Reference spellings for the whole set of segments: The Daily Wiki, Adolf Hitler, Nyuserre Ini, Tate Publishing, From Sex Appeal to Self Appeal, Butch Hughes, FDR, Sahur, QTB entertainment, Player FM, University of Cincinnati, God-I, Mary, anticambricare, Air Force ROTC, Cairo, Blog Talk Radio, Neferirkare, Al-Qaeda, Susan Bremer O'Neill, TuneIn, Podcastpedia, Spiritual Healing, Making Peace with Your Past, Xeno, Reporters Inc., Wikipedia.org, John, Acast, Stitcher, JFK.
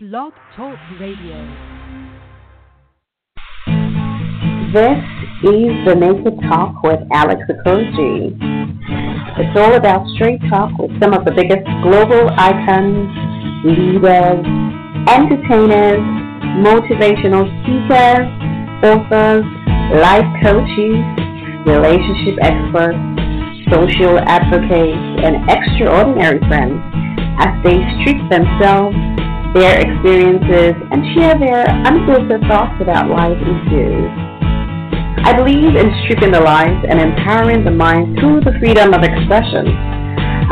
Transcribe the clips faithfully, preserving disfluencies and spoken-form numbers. Blog Talk Radio. This is The Naked Talk with Alex Okoroji. It's all about straight talk with some of the biggest global icons, leaders, entertainers, motivational speakers, authors, life coaches, relationship experts, social advocates, and extraordinary friends as they treat themselves, their experiences, and share their unfiltered thoughts about life issues. I believe in stripping the lies and empowering the mind through the freedom of expression.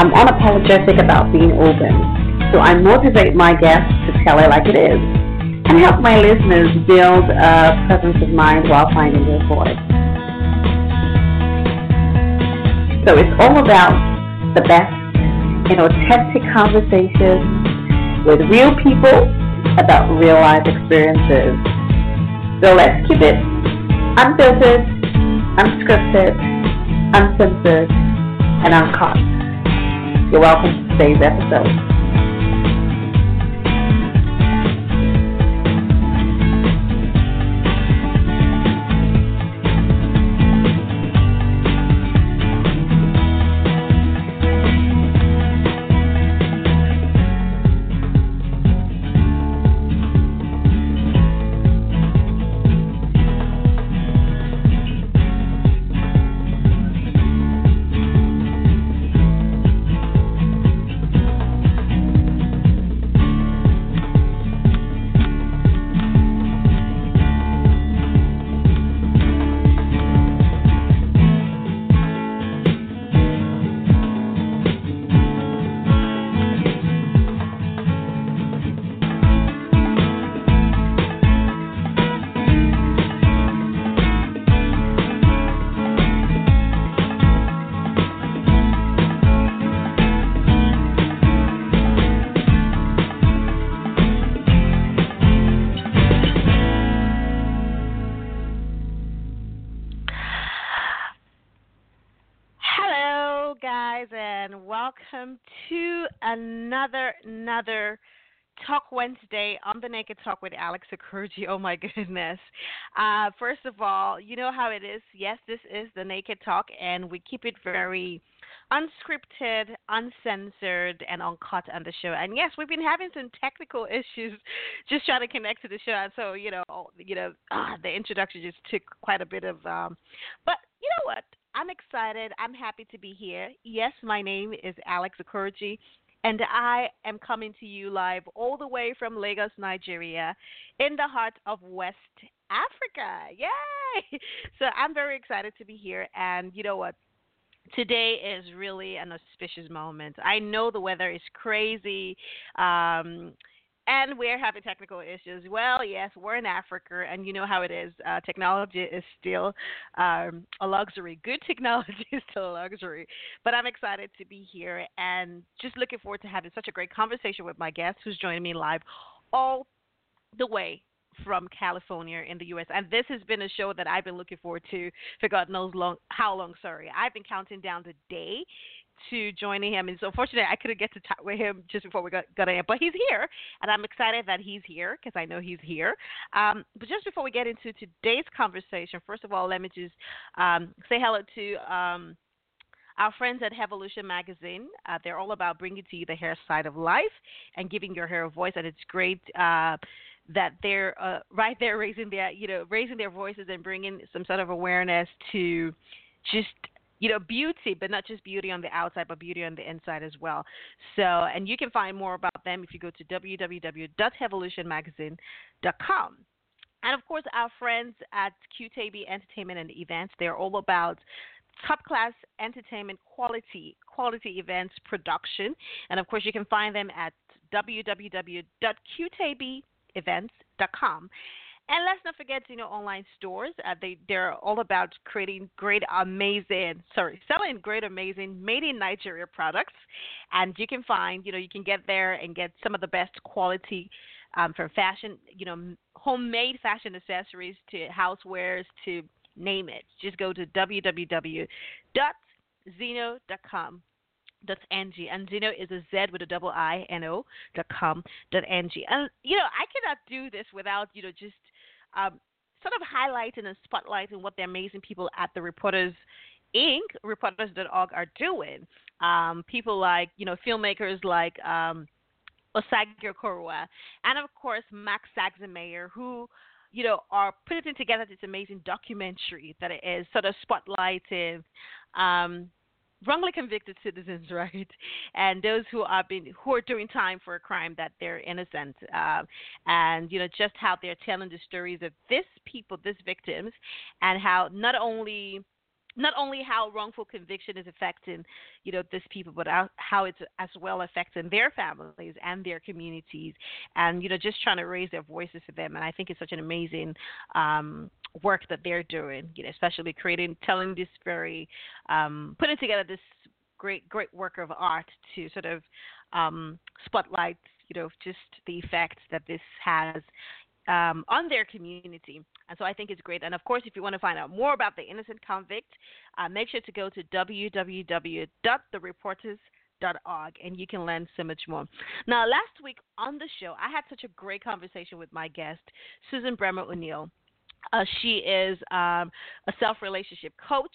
I'm unapologetic about being open, so I motivate my guests to tell it like it is and help my listeners build a presence of mind while finding their voice. So it's all about the best in authentic conversations with real people about real life experiences. So let's keep it unfiltered, unscripted, uncensored, and uncaught. You're welcome to today's episode. Welcome to another another Talk Wednesday on The Naked Talk with Alex Okoroji. Oh, my goodness. Uh, first of all, you know how it is. Yes, this is The Naked Talk, and we keep it very unscripted, uncensored, and uncut on the show. And, yes, we've been having some technical issues just trying to connect to the show. And so, you know, you know, ah, the introduction just took quite a bit of um, – but you know what? I'm excited. I'm happy to be here. Yes, my name is Alex Okoroji, and I am coming to you live all the way from Lagos, Nigeria, in the heart of West Africa. Yay! So I'm very excited to be here, and you know what? Today is really an auspicious moment. I know the weather is crazy, um, and we're having technical issues. Well, yes, we're in Africa, and you know how it is. Uh, technology is still um, a luxury. Good technology is still a luxury. But I'm excited to be here and just looking forward to having such a great conversation with my guest who's joining me live all the way from California in the U S. And this has been a show that I've been looking forward to for God knows long, how long, sorry. I've been counting down the day to joining him, and so unfortunately I couldn't get to talk with him just before we got, got in, but he's here, and I'm excited that he's here because I know he's here. Um, but just before we get into today's conversation, first of all, let me just um, say hello to um, our friends at Hevolution Magazine. Uh, they're all about bringing to you the hair side of life and giving your hair a voice, and it's great uh, that they're uh, right there raising their, you know, raising their voices and bringing some sort of awareness to just, you know, beauty, but not just beauty on the outside, but beauty on the inside as well. So, and you can find more about them if you go to w w w dot hevolution magazine dot com. And, of course, our friends at Q T B Entertainment and Events, they're all about top-class entertainment quality, quality events production. And, of course, you can find them at w w w dot q t b events dot com. And let's not forget, you know, online stores. Uh, they, they're all about creating great, amazing, sorry, selling great, amazing, made in Nigeria products. And you can find, you know, you can get there and get some of the best quality um, from fashion, you know, homemade fashion accessories to housewares to name it. Just go to w w w dot zeno dot com. That's Angie. And Xeno is a Z with a double I, N-O, dot com, dot Angie. And, you know, I cannot do this without, you know, just um, sort of highlighting and spotlighting what the amazing people at the Reporters Incorporated, Reporters dot org, are doing. Um, people like, you know, filmmakers like um, Osagie Korua, and, of course, Max Sachsenmayer, who, you know, are putting together this amazing documentary that is sort of spotlighting um, wrongly convicted citizens, right, and those who are being who are doing time for a crime that they're innocent, uh, and you know just how they're telling the stories of these people, these victims, and how not only not only how wrongful conviction is affecting you know these people, but how it's as well affecting their families and their communities, and you know just trying to raise their voices for them. And I think it's such an amazing Um, work that they're doing, you know, especially creating, telling this very, um, putting together this great, great work of art to sort of um, spotlight, you know, just the effects that this has um, on their community. And so I think it's great. And, of course, if you want to find out more about The Innocent Convict, uh, make sure to go to w w w dot the reporters dot org and you can learn so much more. Now, last week on the show, I had such a great conversation with my guest, Susan Bremer O'Neill. Uh, she is um, a self-relationship coach,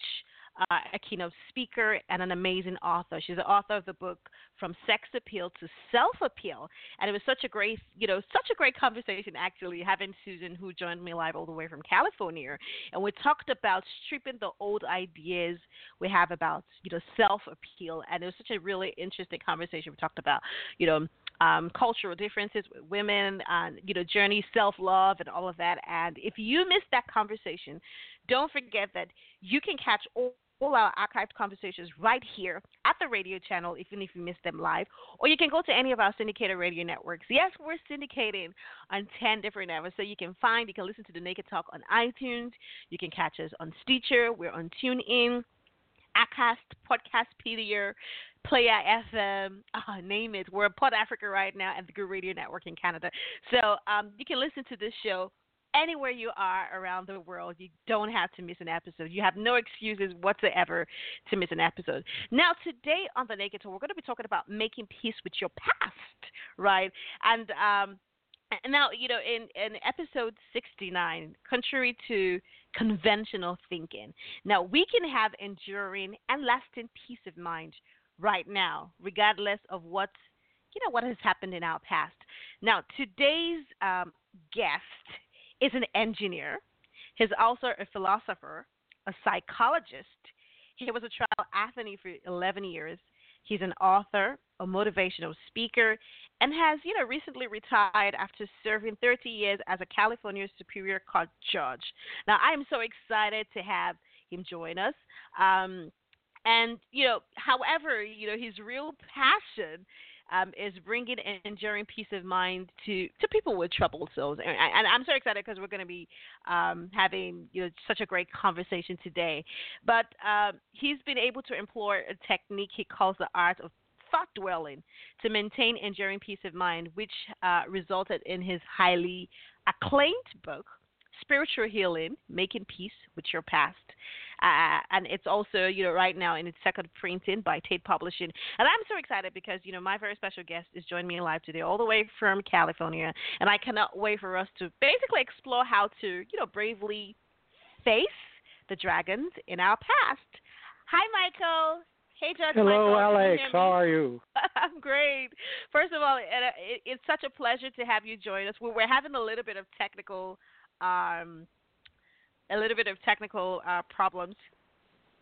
uh, a keynote speaker, and an amazing author. She's the author of the book From Sex Appeal to Self Appeal, and it was such a great, you know, such a great conversation actually having Susan, who joined me live all the way from California, and we talked about stripping the old ideas we have about, you know, self appeal, and it was such a really interesting conversation. We talked about, you know. Um, cultural differences with women, um, you know, journey, self-love, and all of that. And if you missed that conversation, don't forget that you can catch all, all our archived conversations right here at the radio channel, even if you missed them live. Or you can go to any of our syndicated radio networks. Yes, we're syndicating on ten different networks. So you can find, you can listen to The Naked Talk on iTunes. You can catch us on Stitcher. We're on TuneIn, Acast, Podcastpedia, Player F M, oh, name it. We're in Pod Africa right now and the Good Radio Network in Canada. So um, you can listen to this show anywhere you are around the world. You don't have to miss an episode. You have no excuses whatsoever to miss an episode. Now, today on The Naked Talk, we're going to be talking about making peace with your past, right? And um, now, you know, in, in episode sixty-nine, contrary to conventional thinking, now we can have enduring and lasting peace of mind right now, regardless of what, you know, what has happened in our past. Now, today's um, guest is an engineer. He's also a philosopher, a psychologist. He was a trial attorney for eleven years. He's an author, a motivational speaker, and has, you know, recently retired after serving thirty years as a California Superior Court judge. Now, I am so excited to have him join us. Um, and, you know, however, you know, his real passion um, is bringing enduring peace of mind to, to people with troubled souls. And, I, and I'm so excited because we're going to be um, having, you know, such a great conversation today. But um, he's been able to employ a technique he calls the art of thought dwelling to maintain enduring peace of mind, which uh, resulted in his highly acclaimed book, Spiritual Healing, Making Peace with Your Past. Uh, and it's also, you know, right now in its second printing by Tate Publishing. And I'm so excited because, you know, my very special guest is joining me live today all the way from California. And I cannot wait for us to basically explore how to, you know, bravely face the dragons in our past. Hi, Michael. Hey, Judge. Hello, Michael. Alex. How are you? I'm great. First of all, it, it, it's such a pleasure to have you join us. We were having a little bit of technical Um, a little bit of technical uh, problems.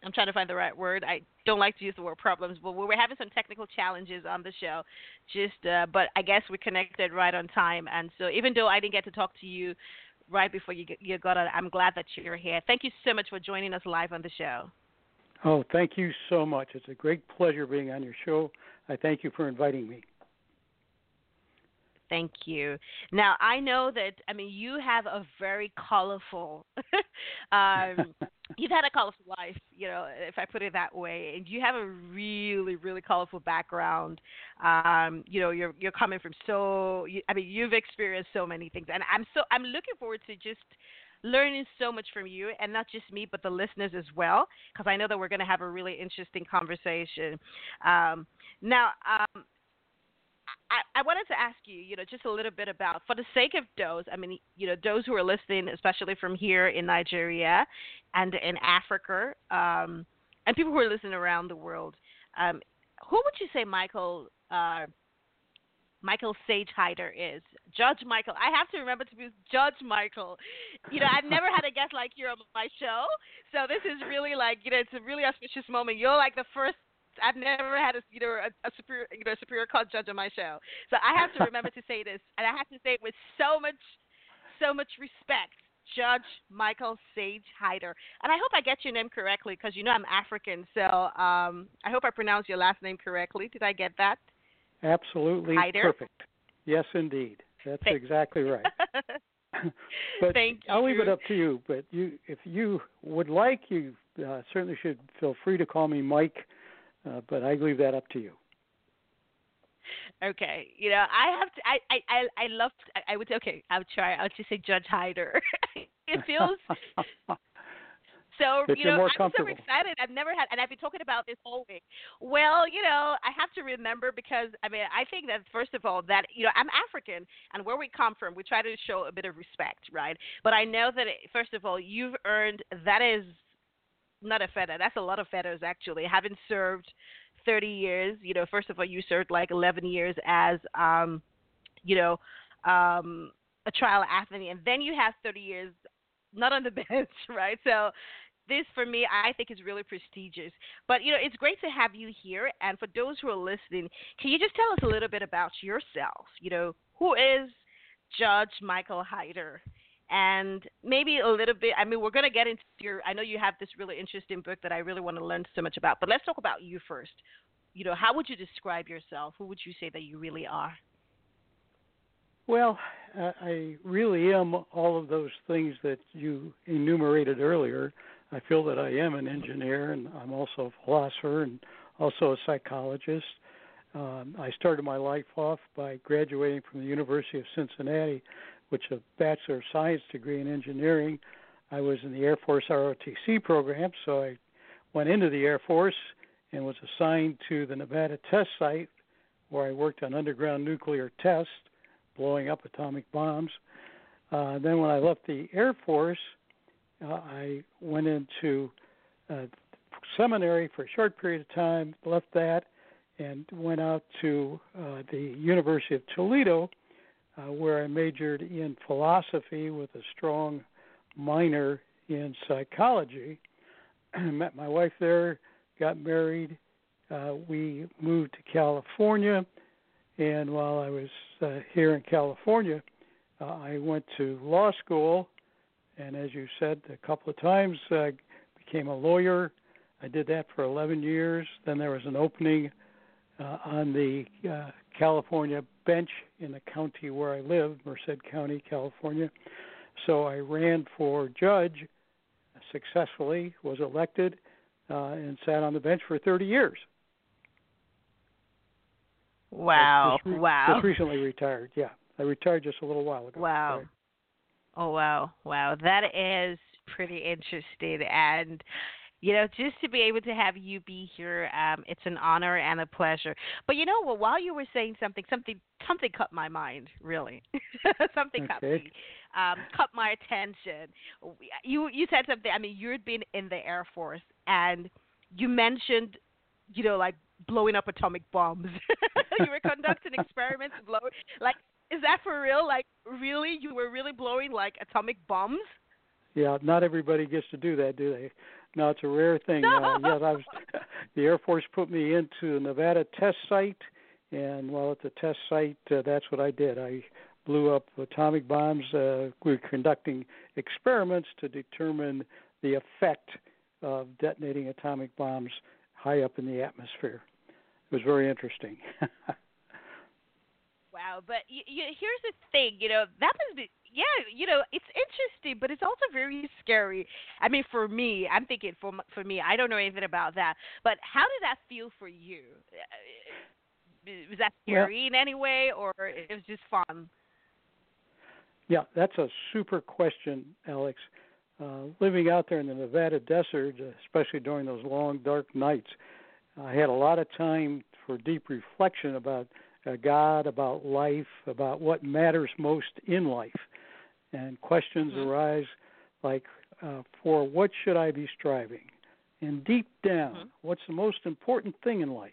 I'm trying to find the right word. I don't like to use the word problems, but we were having some technical challenges on the show. Just, uh, but I guess we connected right on time. And so even though I didn't get to talk to you right before you, you got on, I'm glad that you're here. Thank you so much for joining us live on the show. Oh, thank you so much. It's a great pleasure being on your show. I thank you for inviting me. Thank you. Now, I know that, I mean, you have a very colorful, um, you've had a colorful life, you know, if I put it that way. And you have a really, really colorful background. Um, you know, you're you're coming from so, you, I mean, you've experienced so many things. And I'm so, I'm looking forward to just learning so much from you, and not just me, but the listeners as well, because I know that we're going to have a really interesting conversation. Um, now, um, I, I wanted to ask you, you know, just a little bit about, for the sake of those, I mean, you know, those who are listening, especially from here in Nigeria and in Africa, um, and people who are listening around the world, um, who would you say Michael uh, Michael Sage Hider is? Judge Michael. I have to remember to be Judge Michael. You know, I've never had a guest like you on my show, so this is really like, you know, it's a really auspicious moment. You're like the first. I've never had a, you know, a, a superior, you know, superior court judge on my show, so I have to remember to say this, and I have to say it with so much, so much respect. Judge Michael Sage Hider, and I hope I get your name correctly, because you know I'm African, so um, I hope I pronounced your last name correctly. Did I get that? Absolutely Hider? Perfect. Yes, indeed. That's Thank exactly right. But Thank you. I'll leave it up to you. But you, if you would like, you uh, certainly should feel free to call me Mike. Uh, but I leave that up to you. Okay, you know, I have to. I I I love. I, I would. Okay, I would try. I would just say Judge Hider. It feels so. But you know, I'm so excited. I've never had, and I've been talking about this whole week. Well, you know, I have to remember, because I mean, I think that first of all that you know I'm African, and where we come from, we try to show a bit of respect, right? But I know that it, first of all, you've earned that is. Not a feather. That's a lot of feathers, actually. Having served thirty years, you know, first of all, you served like eleven years as, um, you know, um, a trial attorney, and then you have thirty years not on the bench, right? So this, for me, I think is really prestigious. But, you know, it's great to have you here. And for those who are listening, can you just tell us a little bit about yourself? You know, who is Judge Michael Hider? And maybe a little bit, I mean, we're going to get into your, I know you have this really interesting book that I really want to learn so much about, but let's talk about you first. You know, how would you describe yourself? Who would you say that you really are? Well, uh, I really am all of those things that you enumerated earlier. I feel that I am an engineer, and I'm also a philosopher and also a psychologist. Um, I started my life off by graduating from the University of Cincinnati, which is a Bachelor of Science degree in engineering. I was in the Air Force R O T C program, so I went into the Air Force and was assigned to the Nevada test site, where I worked on underground nuclear tests, blowing up atomic bombs. Uh, then when I left the Air Force, uh, I went into uh, seminary for a short period of time, left that, and went out to uh, the University of Toledo, Uh, where I majored in philosophy with a strong minor in psychology. I met my wife there, got married. Uh, we moved to California, and while I was uh, here in California, uh, I went to law school, and as you said a couple of times, I became a lawyer. I did that for eleven years. Then there was an opening uh, on the uh, California bench in the county where I live, Merced County, California. So I ran for judge successfully, was elected, uh, and sat on the bench for thirty years. Wow, just re- wow. Just recently retired, yeah. I retired just a little while ago. Wow. Right? Oh, wow, wow. That is pretty interesting. And you know, just to be able to have you be here, um, it's an honor and a pleasure. But you know what? While you were saying something, something something caught my mind, really. something okay. caught me, um, caught my attention. You you said something. I mean, you'd been in the Air Force, and you mentioned, you know, like blowing up atomic bombs. You were conducting experiments, blow like, is that for real? Like, really, you were really blowing like atomic bombs? Yeah, not everybody gets to do that, do they? No, it's a rare thing. No. Uh, yeah, I was, the Air Force put me into the Nevada test site, and while at the test site, uh, that's what I did. I blew up atomic bombs. Uh, we were conducting experiments to determine the effect of detonating atomic bombs high up in the atmosphere. It was very interesting. Wow, but you, you, here's the thing, you know, that must be, yeah, you know, it's interesting, but it's also very scary. I mean, for me, I'm thinking for for me, I don't know anything about that, but how did that feel for you? Was that scary well, in any way, or it was just fun? Yeah, that's a super question, Alex. Uh, living out there in the Nevada desert, especially during those long, dark nights, I had a lot of time for deep reflection about uh, God, about life, about what matters most in life. And questions arise like, uh, for what should I be striving? And deep down, mm-hmm. what's the most important thing in life?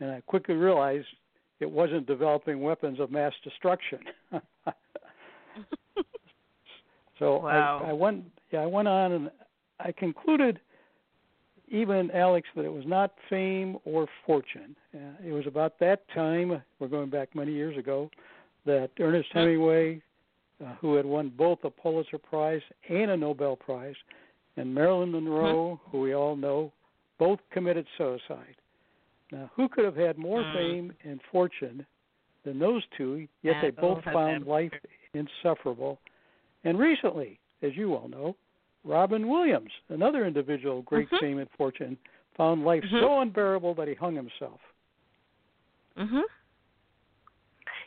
And I quickly realized it wasn't developing weapons of mass destruction. So wow. I, I went, yeah, I went on, and I concluded, even Alex, that it was not fame or fortune. Uh, it was about that time, we're going back many years ago, that Ernest Hemingway, uh, who had won both a Pulitzer Prize and a Nobel Prize, and Marilyn Monroe, who we all know, both committed suicide. Now, who could have had more mm. fame and fortune than those two, yet yeah, they both, both found life insufferable. And recently, as you all know, Robin Williams, another individual of great mm-hmm. fame and fortune, found life mm-hmm. so unbearable that he hung himself. Mm-hmm.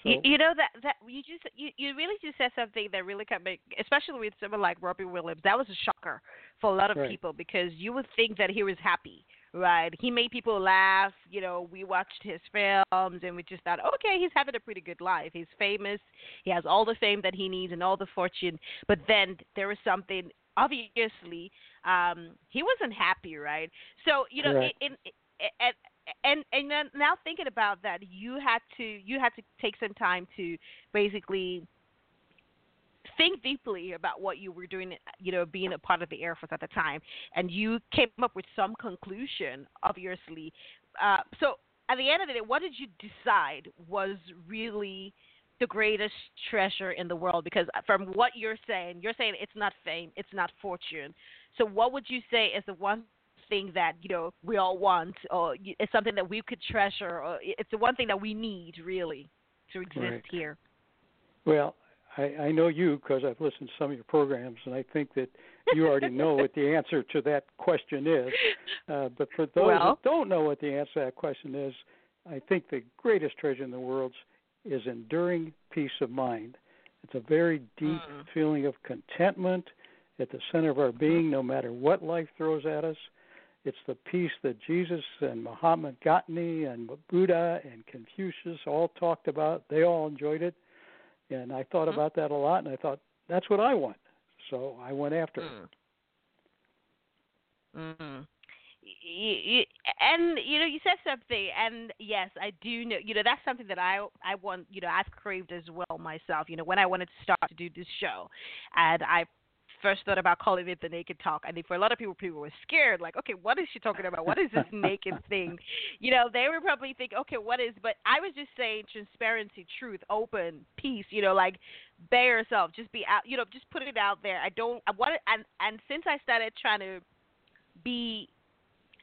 So, you, you know, that, that you just you, you really just said something that really cut me, especially with someone like Robin Williams. That was a shocker for a lot of right. people, because you would think that he was happy. Right, he made people laugh. You know, we watched his films and we just thought, okay, he's having a pretty good life. He's famous. He has all the fame that he needs and all the fortune. But then there was something, obviously, um, he wasn't happy, right? So, you know, right. it, it, it, it, and and then now thinking about that, you had to you had to take some time to basically think deeply about what you were doing, you know, being a part of the Air Force at the time, and you came up with some conclusion, obviously. Uh, so at the end of the day, what did you decide was really the greatest treasure in the world? Because from what you're saying, you're saying it's not fame, it's not fortune. So what would you say is the one thing that, you know, we all want, or it's something that we could treasure, or it's the one thing that we need, really, to exist right. here? Well, I, I know you because I've listened to some of your programs, and I think that you already know what the answer to that question is. Uh, but for those well, who don't know what the answer to that question is, I think the greatest treasure in the world is enduring peace of mind. It's a very deep uh-uh. feeling of contentment at the center of our being, no matter what life throws at us. It's the peace that Jesus and Muhammad Ghatni and Buddha and Confucius all talked about. They all enjoyed it. And I thought about that a lot, and I thought, that's what I want. So I went after it. Mm-hmm. You, you, and, you know, you said something, and yes, I do know, you know, that's something that I I want, you know, I've craved as well myself. You know, when I wanted to start to do this show, and I first thought about calling it The Naked Talk. I think for a lot of people, people were scared, like, okay, what is she talking about? What is this naked thing? You know, they were probably thinking, okay, what is, but I was just saying transparency, truth, open, peace, you know, like, bare yourself, just be out, you know, just put it out there. I don't, I want and, and since I started trying to be,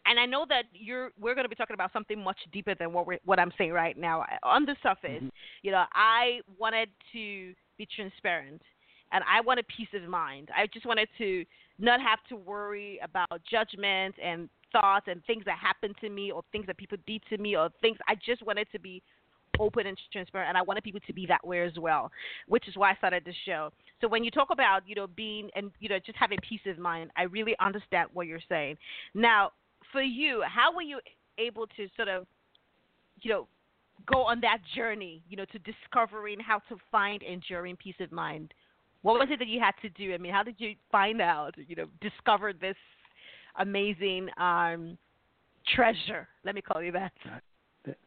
and I know that you're, we're going to be talking about something much deeper than what we're, what I'm saying right now. On the surface, mm-hmm. you know, I wanted to be transparent. And I want a peace of mind. I just wanted to not have to worry about judgment and thoughts and things that happened to me or things that people did to me or things. I just wanted to be open and transparent, and I wanted people to be that way as well, which is why I started this show. So when you talk about, you know, being and, you know, just having peace of mind, I really understand what you're saying. Now, for you, how were you able to sort of, you know, go on that journey, you know, to discovering how to find enduring peace of mind? What was it that you had to do? I mean, how did you find out, you know, discover this amazing um, treasure? Let me call you that.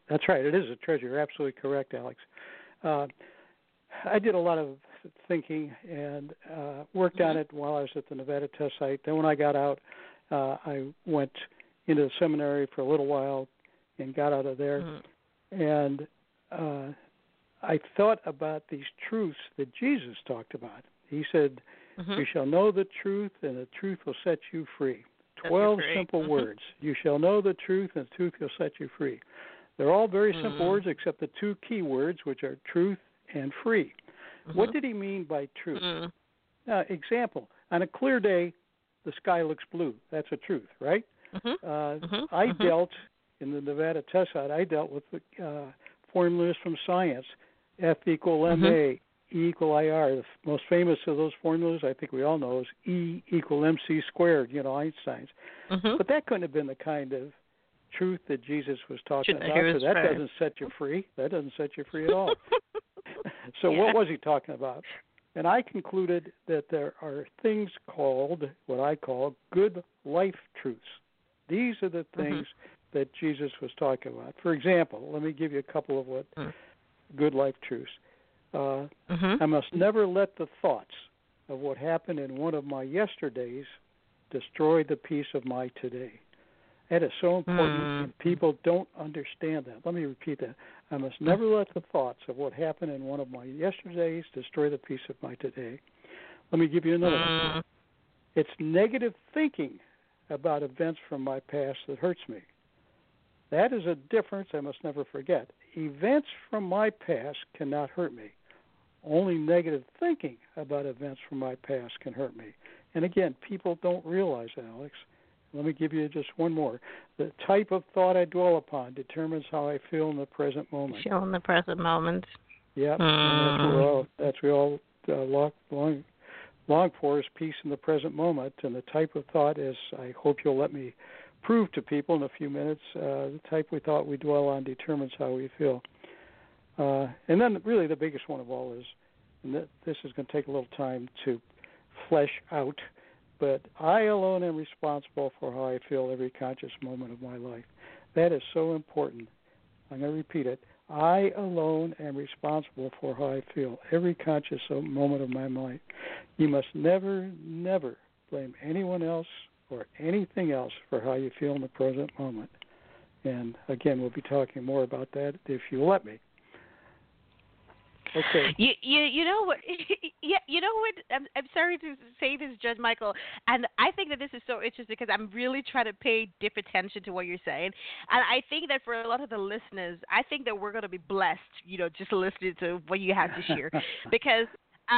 That's right. It is a treasure. You're absolutely correct, Alex. Uh, I did a lot of thinking and uh, worked mm-hmm. on it while I was at the Nevada test site. Then when I got out, uh, I went into the seminary for a little while and got out of there. Mm-hmm. And uh I thought about these truths that Jesus talked about. He said, mm-hmm. you shall know the truth, and the truth will set you free. Twelve free. simple mm-hmm. words. You shall know the truth, and the truth will set you free. They're all very simple mm-hmm. words except the two key words, which are truth and free. Mm-hmm. What did he mean by truth? Mm-hmm. Uh, example, on a clear day, the sky looks blue. That's a truth, right? Mm-hmm. Uh, mm-hmm. I mm-hmm. dealt, in the Nevada test site, I dealt with the uh, formulas from science. F equal M A, E equal I R. The most famous of those formulas, I think we all know, is E equal M C squared, you know, Einstein's. Mm-hmm. But that couldn't have been the kind of truth that Jesus was talking Shouldn't about, so that prayer. doesn't set you free. That doesn't set you free at all. So yeah. What was he talking about? And I concluded that there are things called, what I call, good life truths. These are the things mm-hmm. that Jesus was talking about. For example, let me give you a couple of what mm. good life truths. Uh, mm-hmm. I must never let the thoughts of what happened in one of my yesterdays destroy the peace of my today. That is so important, mm. and people don't understand that. Let me repeat that. I must never let the thoughts of what happened in one of my yesterdays destroy the peace of my today. Let me give you another mm. one. It's negative thinking about events from my past that hurts me. That is a difference I must never forget. Events from my past cannot hurt me. Only negative thinking about events from my past can hurt me. And again, people don't realize that, Alex. Let me give you just one more. The type of thought I dwell upon determines how I feel in the present moment. Feel in the present moment. Yeah, mm. that's what we all, that's what we all uh, long, long for is peace in the present moment. And the type of thought is, I hope you'll let me prove to people in a few minutes, uh, the type of thought we dwell on determines how we feel. Uh, and then really the biggest one of all is, and th- this is going to take a little time to flesh out, but I alone am responsible for how I feel every conscious moment of my life. That is so important. I'm going to repeat it. I alone am responsible for how I feel every conscious moment of my life. You must never, never blame anyone else or anything else for how you feel in the present moment. And, again, we'll be talking more about that if you let me. Okay. You you you know what? Yeah, you know what? I'm I'm sorry to say this, Judge Michael, and I think that this is so interesting because I'm really trying to pay deep attention to what you're saying, and I think that for a lot of the listeners, I think that we're going to be blessed, you know, just listening to what you have to share, because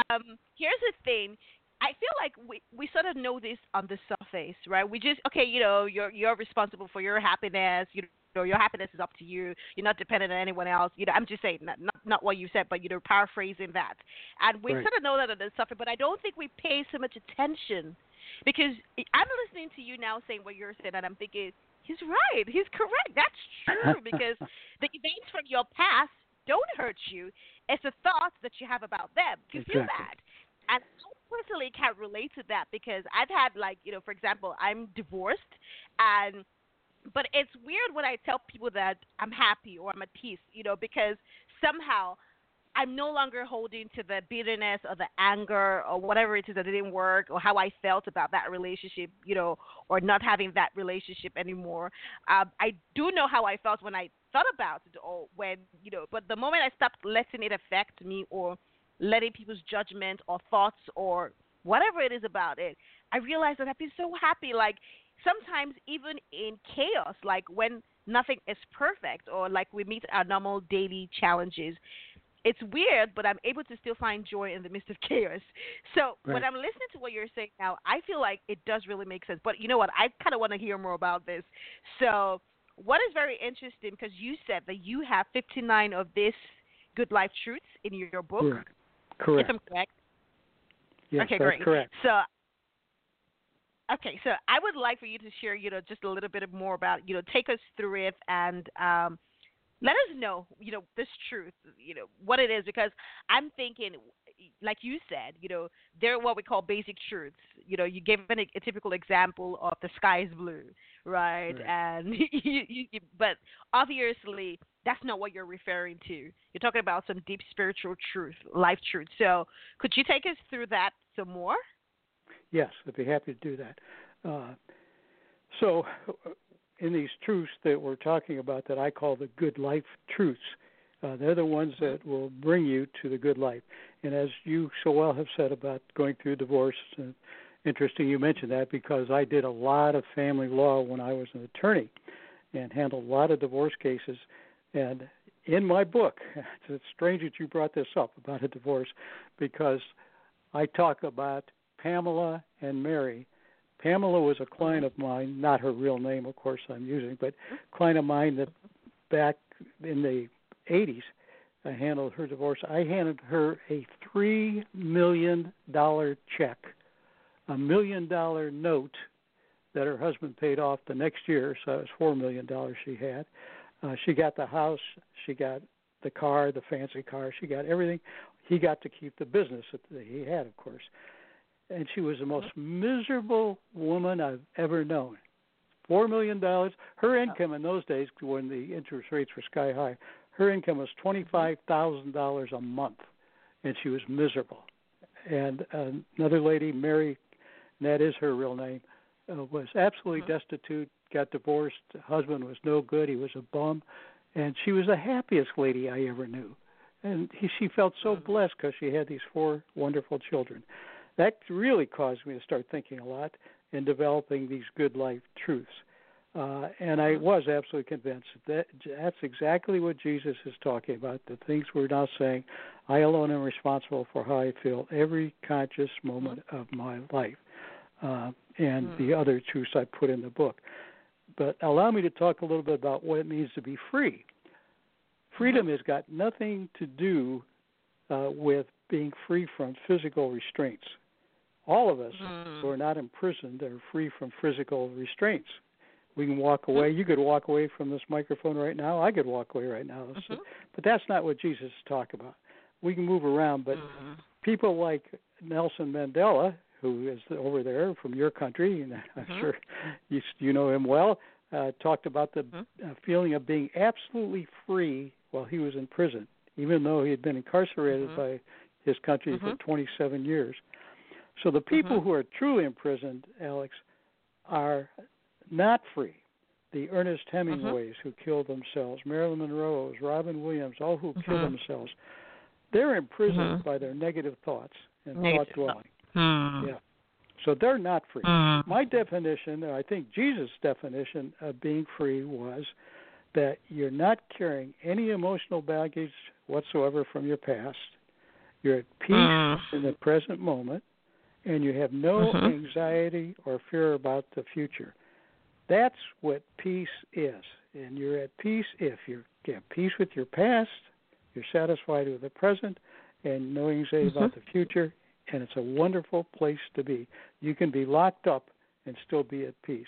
um, here's the thing. I feel like we, we sort of know this on the surface, right? We just okay, you know, you're you're responsible for your happiness, you know. Or your happiness is up to you. You're not dependent on anyone else. You know, I'm just saying that, not, not what you said, but, you know, paraphrasing that. And we right. sort of know that on the surface, but I don't think we pay so much attention because I'm listening to you now saying what you're saying, and I'm thinking, he's right. He's correct. That's true because the events from your past don't hurt you. It's the thoughts that you have about them because exactly. you're bad. And I personally can't relate to that because I've had, like, you know, for example, I'm divorced and – but it's weird when I tell people that I'm happy or I'm at peace, you know, because somehow I'm no longer holding to the bitterness or the anger or whatever it is that didn't work or how I felt about that relationship, you know, or not having that relationship anymore. Um, I do know how I felt when I thought about it or when, you know, but the moment I stopped letting it affect me or letting people's judgment or thoughts or whatever it is about it, I realized that I've been so happy, like, sometimes even in chaos, like when nothing is perfect or like we meet our normal daily challenges, it's weird, but I'm able to still find joy in the midst of chaos. So right. when I'm listening to what you're saying now, I feel like it does really make sense. But you know what? I kind of want to hear more about this. So what is very interesting, because you said that you have fifty-nine of these good life truths in your book. Correct. correct. If I'm correct. Yes, okay, that's great. Correct. So. Okay, so I would like for you to share, you know, just a little bit more about, you know, take us through it and um, let us know, you know, this truth, you know, what it is, because I'm thinking, like you said, you know, they're what we call basic truths. You know, you gave an, a typical example of the sky is blue, right? right. And you, you, you, but obviously that's not what you're referring to. You're talking about some deep spiritual truth, life truth. So could you take us through that some more? Yes, I'd be happy to do that. Uh, so in these truths that we're talking about that I call the good life truths, uh, they're the ones that will bring you to the good life. And as you so well have said about going through divorce, uh, interesting you mentioned that because I did a lot of family law when I was an attorney and handled a lot of divorce cases. And in my book, it's strange that you brought this up about a divorce because I talk about Pamela and Mary. Pamela was a client of mine, not her real name, of course, I'm using, but client of mine that back in the eighties, I handled her divorce. I handed her a three million dollars check, a million dollar note that her husband paid off the next year, so it was four million dollars she had. Uh, she got the house, she got the car, the fancy car, she got everything. He got to keep the business that he had, of course. And she was the most miserable woman I've ever known. four million dollars. Her income in those days, when the interest rates were sky high, her income was twenty-five thousand dollars a month, and she was miserable. And another lady, Mary, and that is her real name, uh, was absolutely destitute, got divorced. Husband was no good. He was a bum. And she was the happiest lady I ever knew. And he, she felt so blessed because she had these four wonderful children. That really caused me to start thinking a lot and developing these good life truths. Uh, and I was absolutely convinced that that's exactly what Jesus is talking about, the things we're now saying. I alone am responsible for how I feel every conscious moment of my life, uh, and mm-hmm. the other truths I put in the book. But allow me to talk a little bit about what it means to be free. Freedom has got nothing to do uh, with being free from physical restraints. All of us mm-hmm. who are not imprisoned are free from physical restraints. We can walk away. You could walk away from this microphone right now. I could walk away right now. Mm-hmm. But that's not what Jesus is talking about. We can move around, but mm-hmm. people like Nelson Mandela, who is over there from your country, and I'm mm-hmm. sure you, you know him well, uh, talked about the mm-hmm. uh, feeling of being absolutely free while he was in prison, even though he had been incarcerated mm-hmm. by his country mm-hmm. for twenty-seven years. So the people mm-hmm. who are truly imprisoned, Alex, are not free. The Ernest Hemingways mm-hmm. who killed themselves, Marilyn Monroe, Robin Williams, all who mm-hmm. killed themselves, they're imprisoned mm-hmm. by their negative thoughts and negative thought dwelling. Mm-hmm. Yeah. So they're not free. Mm-hmm. My definition, or I think Jesus' definition of being free was that you're not carrying any emotional baggage whatsoever from your past. You're at peace mm-hmm. in the present moment, and you have no mm-hmm. anxiety or fear about the future. That's what peace is, and you're at peace if you're at peace with your past, you're satisfied with the present, and no anxiety mm-hmm. about the future, and it's a wonderful place to be. You can be locked up and still be at peace.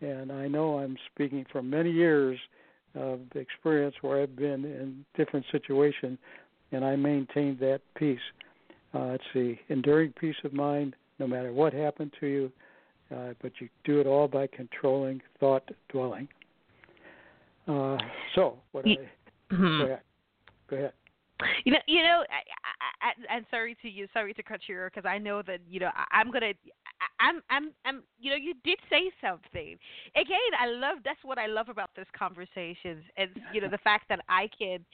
And I know I'm speaking from many years of experience where I've been in different situations, and I maintained that peace. Uh, it's the enduring peace of mind, no matter what happened to you, uh, but you do it all by controlling thought dwelling. Uh, so, what you, I, mm-hmm. go ahead. Go ahead. You know, you know, I, I, I, I'm sorry to you, sorry to cut you off, because I know that you know I, I'm gonna. I'm, I'm, I'm, you know, you did say something. Again, I love, that's what I love about this conversation, and, you know, the fact that I can,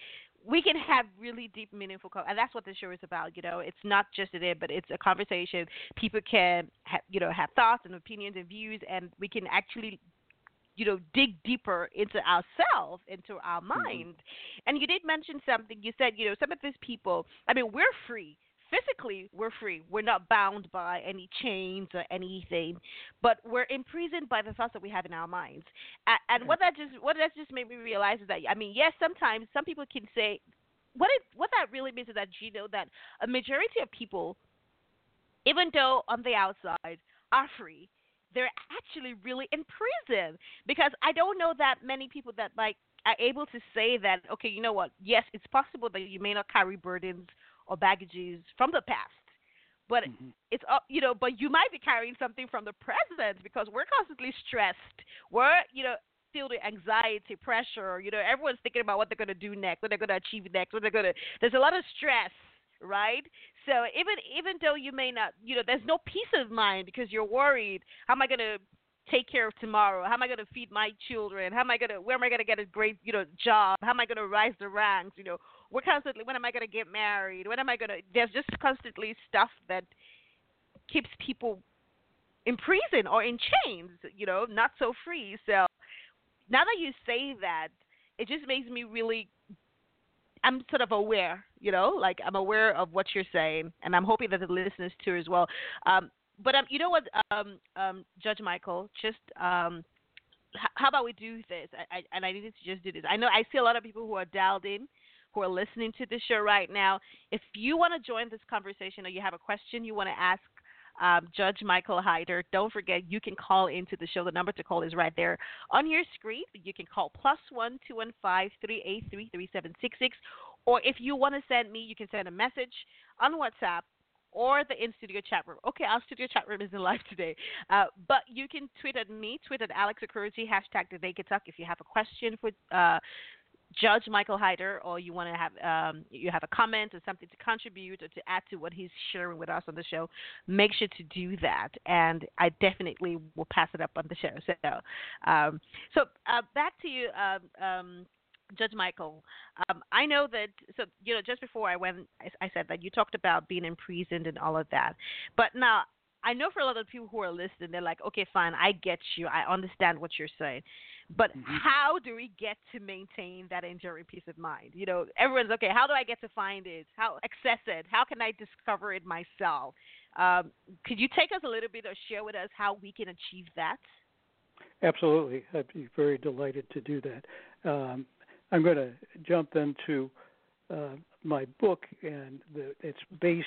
we can have really deep, meaningful, and that's what this show is about, you know. It's not just it, but it's a conversation. People can, ha- you know, have thoughts and opinions and views, and we can actually, you know, dig deeper into ourselves, into our mind. Mm-hmm. And you did mention something. You said, you know, some of these people, I mean, we're free. Physically, we're free. We're not bound by any chains or anything, but we're imprisoned by the thoughts that we have in our minds. And, and what that just what that just made me realize is that, I mean, yes, sometimes some people can say, what it, what that really means is that, you know, that a majority of people, even though on the outside, are free, they're actually really in prison, because I don't know that many people that like are able to say that, okay, you know what, yes, it's possible that you may not carry burdens or baggages from the past, but mm-hmm. it's you know, but you might be carrying something from the present, because we're constantly stressed. We're you know, filled with anxiety, pressure. You know, everyone's thinking about what they're gonna do next, what they're gonna achieve next, what they're gonna. There's a lot of stress, right? So even even though you may not, you know, there's no peace of mind because you're worried. How am I gonna take care of tomorrow? How am I going to feed my children? How am I going to, where am I going to get a great, you know, job? How am I going to rise the ranks? You know, we're constantly, when am I going to get married? When am I going to, there's just constantly stuff that keeps people in prison or in chains, you know, not so free. So now that you say that, it just makes me really, I'm sort of aware, you know, like I'm aware of what you're saying, and I'm hoping that the listeners too as well. Um, But um, you know what, um, um, Judge Michael, just um, h- how about we do this? I, I, and I needed to just do this. I know I see a lot of people who are dialed in, who are listening to this show right now, if you want to join this conversation or you have a question you want to ask um, Judge Michael Hider, don't forget you can call into the show. The number to call is right there on your screen. You can call plus one two one five three eight three three seven six six, or if you want to send me, you can send a message on WhatsApp or the in-studio chat room. Okay, our studio chat room isn't live today. Uh, but you can tweet at me, tweet at Alex Okoroji, hashtag The Naked Talk, if you have a question for uh, Judge Michael Hider, or you want to have um, you have a comment or something to contribute or to add to what he's sharing with us on the show, make sure to do that. And I definitely will pass it up on the show. So, um, so uh, back to you, um, um Judge Michael, um, I know that, so, you know, just before I went, I, I said that you talked about being imprisoned and all of that. But now, I know for a lot of people who are listening, they're like, okay, fine, I get you. I understand what you're saying. But mm-hmm. how do we get to maintain that enduring peace of mind? You know, everyone's, okay, how do I get to find it? How access it? How can I discover it myself? Um, could you take us a little bit or share with us how we can achieve that? Absolutely. I'd be very delighted to do that. Um I'm going to jump into uh, my book, and the, it's based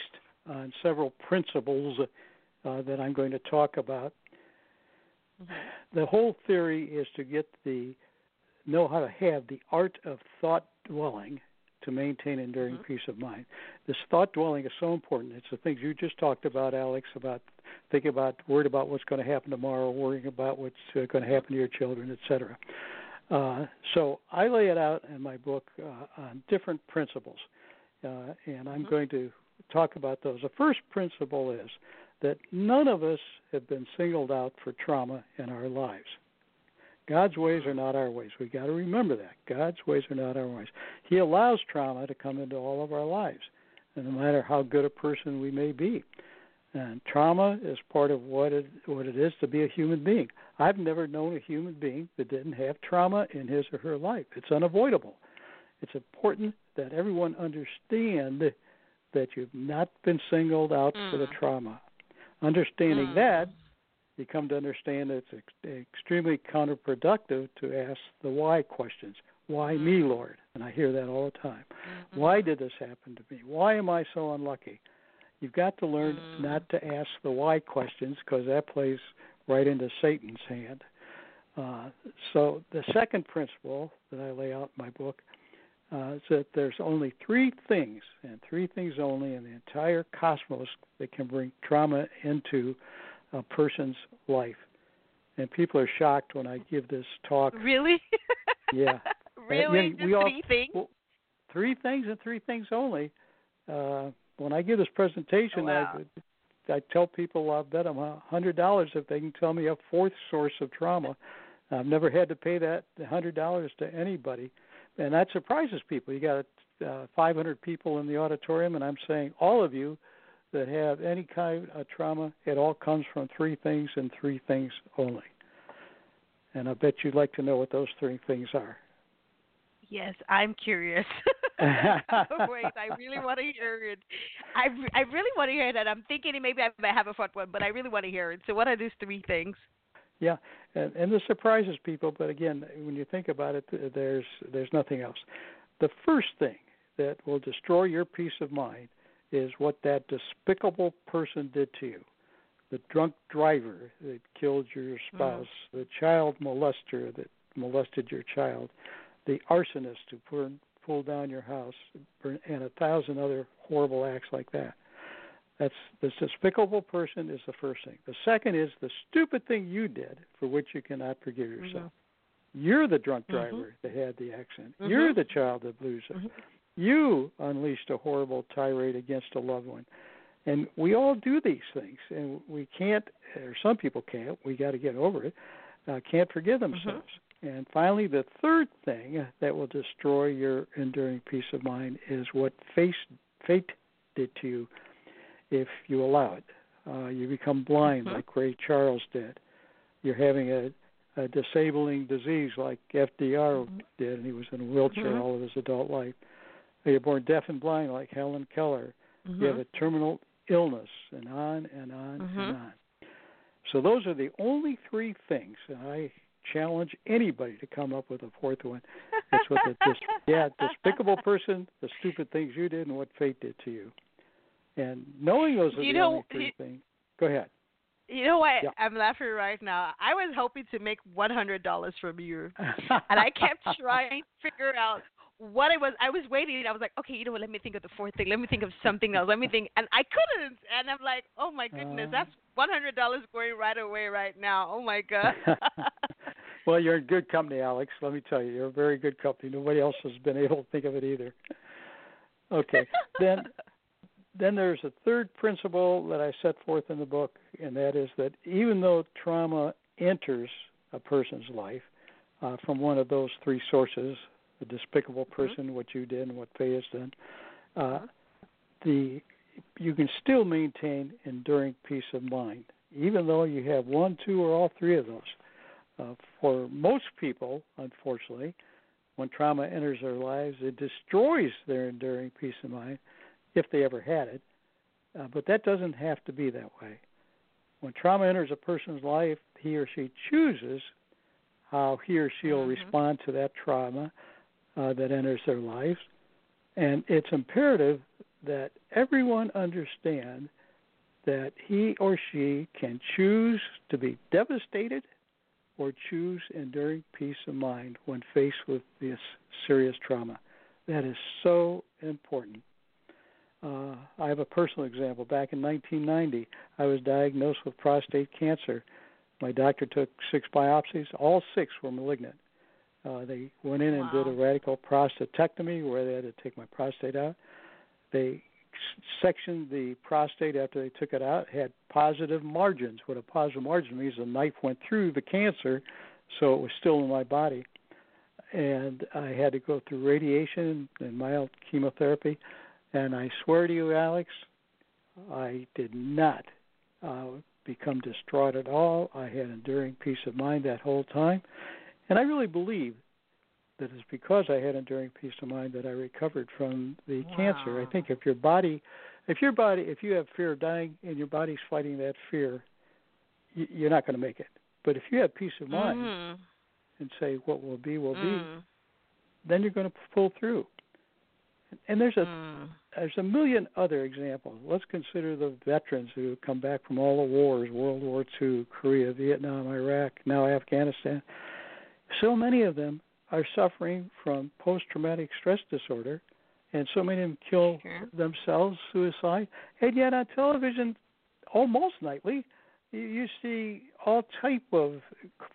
on several principles uh, that I'm going to talk about. Mm-hmm. The whole theory is to get the know how to have the art of thought dwelling to maintain enduring mm-hmm. peace of mind. This thought dwelling is so important. It's the things you just talked about, Alex, about thinking about, worried about what's going to happen tomorrow, worrying about what's going to happen to your children, et cetera. Uh, so I lay it out in my book uh, on different principles, uh, and I'm mm-hmm. going to talk about those. The first principle is that none of us have been singled out for trauma in our lives. God's ways are not our ways. We've got to remember that. God's ways are not our ways. He allows trauma to come into all of our lives, no matter how good a person we may be. And trauma is part of what it, what it is to be a human being. I've never known a human being that didn't have trauma in his or her life. It's unavoidable. It's important that everyone understand that you've not been singled out mm. for the trauma. Understanding mm. that, you come to understand it's ex- extremely counterproductive to ask the why questions. Why mm. me, Lord? And I hear that all the time. Mm-hmm. Why did this happen to me? Why am I so unlucky? You've got to learn mm. not to ask the why questions, because that plays right into Satan's hand. Uh, so the second principle that I lay out in my book uh, is that there's only three things, and three things only in the entire cosmos that can bring trauma into a person's life. And people are shocked when I give this talk. Really? Yeah. Really? And, and we all, three things? Well, three things and three things only. Uh When I give this presentation, oh, wow. I, I tell people I'll bet them one hundred dollars if they can tell me a fourth source of trauma. I've never had to pay that one hundred dollars to anybody, and that surprises people. You got uh, five hundred people in the auditorium, and I'm saying all of you that have any kind of trauma, it all comes from three things and three things only. And I bet you'd like to know what those three things are. Yes, I'm curious. Wait, I really want to hear it. I, I really want to hear that. I'm thinking maybe I might have a fourth one, but I really want to hear it. So what are these three things? Yeah, and, and this surprises people, but again, when you think about it, there's there's nothing else. The first thing that will destroy your peace of mind is what that despicable person did to you. The drunk driver that killed your spouse, mm. the child molester that molested your child, the arsonist who burned pull down your house, and a thousand other horrible acts like that. That's this despicable person is the first thing. The second is the stupid thing you did for which you cannot forgive yourself. Mm-hmm. You're the drunk driver mm-hmm. that had the accident. Mm-hmm. You're the child abuser. Mm-hmm. You unleashed a horrible tirade against a loved one. And we all do these things, and we can't, or some people can't, we got to get over it, uh, can't forgive themselves. Mm-hmm. And finally, the third thing that will destroy your enduring peace of mind is what face, fate did to you if you allow it. Uh, you become blind mm-hmm. like Ray Charles did. You're having a, a disabling disease like F D R mm-hmm. did, and he was in a wheelchair mm-hmm. all of his adult life. You're born deaf and blind like Helen Keller. Mm-hmm. You have a terminal illness, and on and on mm-hmm. and on. So those are the only three things, and I challenge anybody to come up with a fourth one That's what the dis- yeah, despicable person, the stupid things you did, and what fate did to you. And knowing those are you the know, only three he, things. Go ahead. You know what? Yeah. I'm laughing right now. I was hoping to make one hundred dollars from you, and I kept trying to figure out what it was. I was waiting. I was like, okay, you know what? Let me think of the fourth thing. Let me think of something else. Let me think. And I couldn't. And I'm like, oh, my goodness. Uh, that's one hundred dollars going right away right now. Oh, my God. Well, you're in good company, Alex. Let me tell you, you're a very good company. Nobody else has been able to think of it either. Okay. Then then there's a third principle that I set forth in the book, and that is that even though trauma enters a person's life uh, from one of those three sources, the despicable person, mm-hmm. what you did and what Faye has done, uh, the you can still maintain enduring peace of mind, even though you have one, two, or all three of those. Uh, for most people, unfortunately, when trauma enters their lives, it destroys their enduring peace of mind, if they ever had it. Uh, but that doesn't have to be that way. When trauma enters a person's life, he or she chooses how he or she will mm-hmm. respond to that trauma uh, that enters their lives. And it's imperative that everyone understand that he or she can choose to be devastated or choose enduring peace of mind when faced with this serious trauma. That is so important. Uh, I have a personal example. Back in nineteen ninety, I was diagnosed with prostate cancer. My doctor took six biopsies. All six were malignant. Uh, they went in wow. and did a radical prostatectomy where they had to take my prostate out. They sectioned the prostate after they took it out. It had positive margins. What a positive margin means, the knife went through the cancer, so it was still in my body. And I had to go through radiation and mild chemotherapy. And I swear to you, Alex, I did not uh, become distraught at all. I had enduring peace of mind that whole time. And I really believe that it's because I had enduring peace of mind that I recovered from the wow. cancer. I think if your body, if your body, if you have fear of dying and your body's fighting that fear, you're not going to make it. But if you have peace of mind mm. and say what will be will mm. be, then you're going to pull through. And there's a mm. there's a million other examples. Let's consider the veterans who come back from all the wars, World War Two, Korea, Vietnam, Iraq, now Afghanistan. So many of them are suffering from post-traumatic stress disorder, and so many of them kill sure. themselves, suicide. And yet on television, almost nightly, you see all type of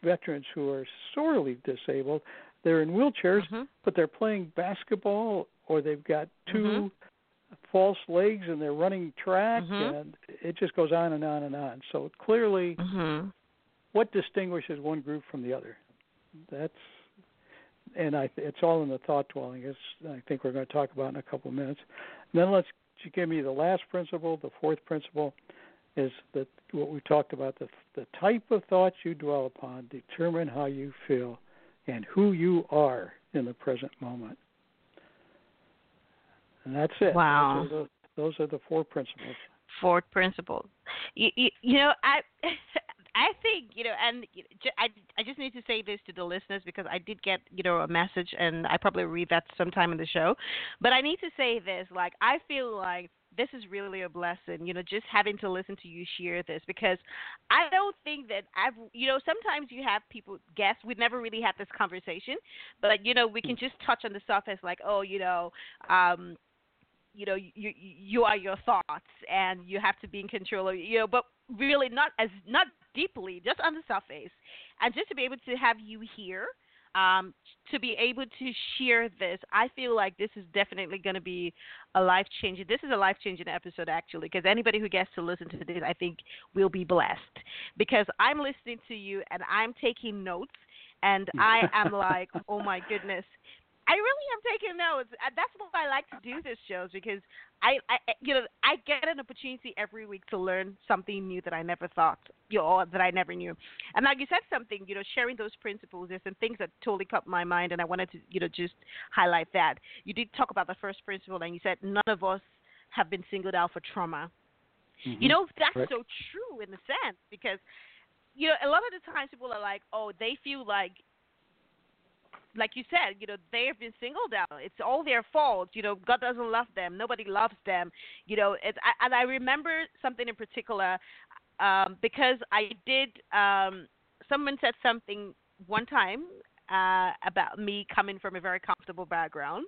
veterans who are sorely disabled. They're in wheelchairs, mm-hmm. but they're playing basketball, or they've got two mm-hmm. false legs and they're running track, mm-hmm. and it just goes on and on and on. So clearly, mm-hmm. what distinguishes one group from the other? That's, and I, it's all in the thought dwelling. It's, I think we're going to talk about in a couple of minutes. And then let's give me the last principle. The fourth principle is that what we talked about, the, the type of thoughts you dwell upon determine how you feel and who you are in the present moment. And that's it. Wow. Those are the, those are the four principles. Four principles. You, you, you know, I I think, you know, and I, I just need to say this to the listeners because I did get, you know, a message, and I probably read that sometime in the show. But I need to say this, like, I feel like this is really a blessing, you know, just having to listen to you share this, because I don't think that I've, you know, sometimes you have people guess, we've never really had this conversation, but, you know, we can just touch on the surface like, oh, you know, um, you know, you you are your thoughts, and you have to be in control of, you know, but really not as not deeply, just on the surface, and just to be able to have you here, um, to be able to share this, I feel like this is definitely going to be a life changing. This is a life changing episode, actually, because anybody who gets to listen to this, I think, will be blessed, because I'm listening to you and I'm taking notes, and I am like, oh my goodness. I really am taking notes. That's why I like to do these shows, because I, I, you know, I get an opportunity every week to learn something new that I never thought, you know, or that I never knew. And like you said, something, you know, sharing those principles. There's some things that totally caught my mind, and I wanted to, you know, just highlight that. You did talk about the first principle, and you said none of us have been singled out for trauma. Mm-hmm. You know, that's right. So true in a sense, because, you know, a lot of the times people are like, oh, they feel like like you said, you know, they have been singled out. It's all their fault. You know, God doesn't love them. Nobody loves them. You know, it's, I, and I remember something in particular um, because I did. Um, someone said something one time uh, about me coming from a very comfortable background,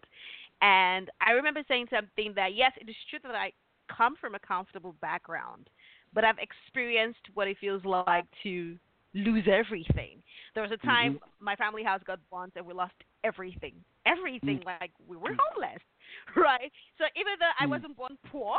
and I remember saying something that yes, it is true that I come from a comfortable background, but I've experienced what it feels like to lose everything. There was a time mm-hmm. my family house got bombed and we lost everything. Everything, mm-hmm. like we were homeless, right? So even though mm-hmm. I wasn't born poor,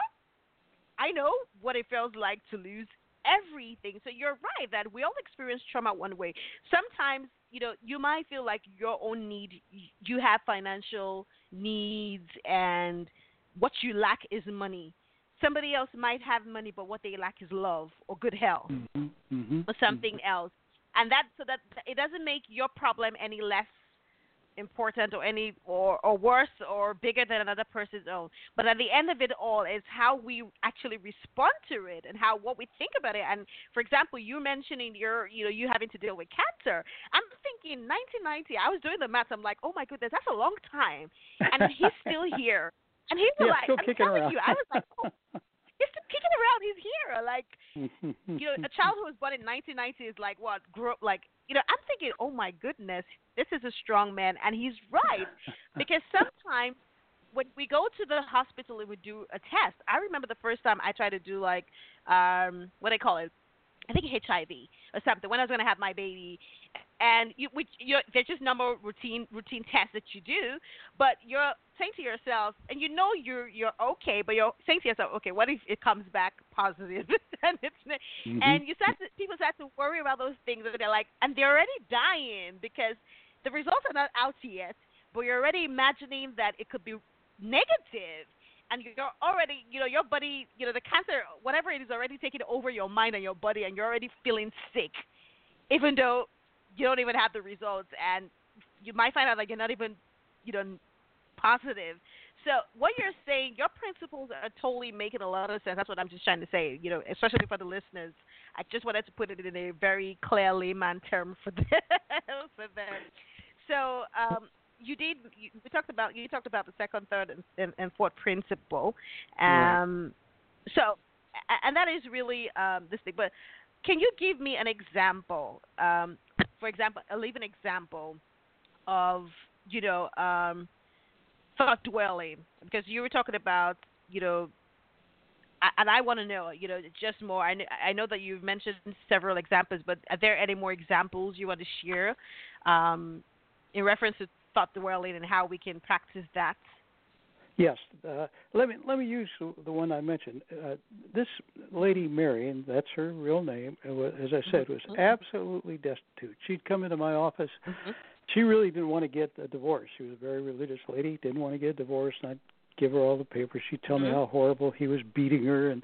I know what it feels like to lose everything. So you're right that we all experience trauma one way. Sometimes, you know, you might feel like your own need, you have financial needs and what you lack is money. Somebody else might have money, but what they lack is love or good health mm-hmm, mm-hmm, or something mm-hmm. else. And that, so that it doesn't make your problem any less important or any or, or worse or bigger than another person's own. But at the end of it all is how we actually respond to it and how what we think about it. And for example, you mentioning your you know you having to deal with cancer. I'm thinking nineteen ninety. I was doing the math. I'm like, oh my goodness, that's a long time, and he's still here. And he's yeah, like, still kicking around. You, I was like, oh, he's still kicking around. He's here. Like, you know, a child who was born in nineteen ninety is like, what, grew up, like, you know, I'm thinking, oh, my goodness, this is a strong man. And he's right. Because sometimes when we go to the hospital and we do a test, I remember the first time I tried to do, like, um, what do they call it? I think H I V or something, when I was going to have my baby. And you, which, you know, they're just normal routine routine tests that you do, but you're saying to yourself, and you know you're you're okay, but you're saying to yourself, okay, what if it comes back positive? and it's, mm-hmm. and you start to, people start to worry about those things, and they're like, and they're already dying because the results are not out yet, but you're already imagining that it could be negative. And you're already, you know, your body, you know, the cancer, whatever it is, already taking over your mind and your body, and you're already feeling sick, even though you don't even have the results. And you might find out that you're not even, you know, positive. So what you're saying, your principles are totally making a lot of sense. That's what I'm just trying to say, you know, especially for the listeners. I just wanted to put it in a very clear layman term for them. for them. So, um, You did. You, we talked about. You talked about the second, third, and, and, and fourth principle. Um, yeah. So, and that is really um, this thing. But can you give me an example? Um, for example, I'll leave an example of you know um, thought dwelling, because you were talking about you know, and I want to know you know just more. I know, I know that you've mentioned several examples, but are there any more examples you want to share um, in reference to thought dwelling and how we can practice that? Yes. Uh, let me let me use the one I mentioned. Uh, this lady, Mary, and that's her real name, as I said, was mm-hmm. absolutely destitute. She'd come into my office. Mm-hmm. She really didn't want to get a divorce. She was a very religious lady, didn't want to get a divorce, and I'd give her all the papers. She'd tell mm-hmm. me how horrible he was beating her, and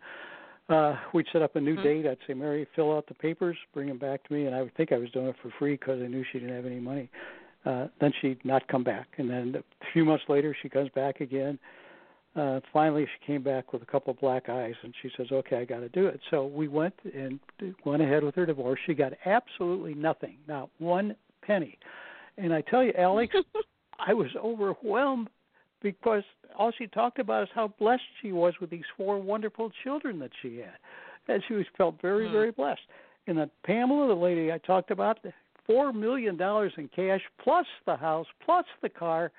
uh, we'd set up a new mm-hmm. date. I'd say, Mary, fill out the papers, bring them back to me, and I would think I was doing it for free because I knew she didn't have any money. Uh, then she'd not come back. And then a few months later, she comes back again. Uh, finally, she came back with a couple of black eyes, and she says, okay, I got to do it. So we went and went ahead with her divorce. She got absolutely nothing, not one penny. And I tell you, Alex, I was overwhelmed because all she talked about is how blessed she was with these four wonderful children that she had. And she was, felt very, very blessed. And then Pamela, the lady I talked about, four million dollars in cash, plus the house, plus the car,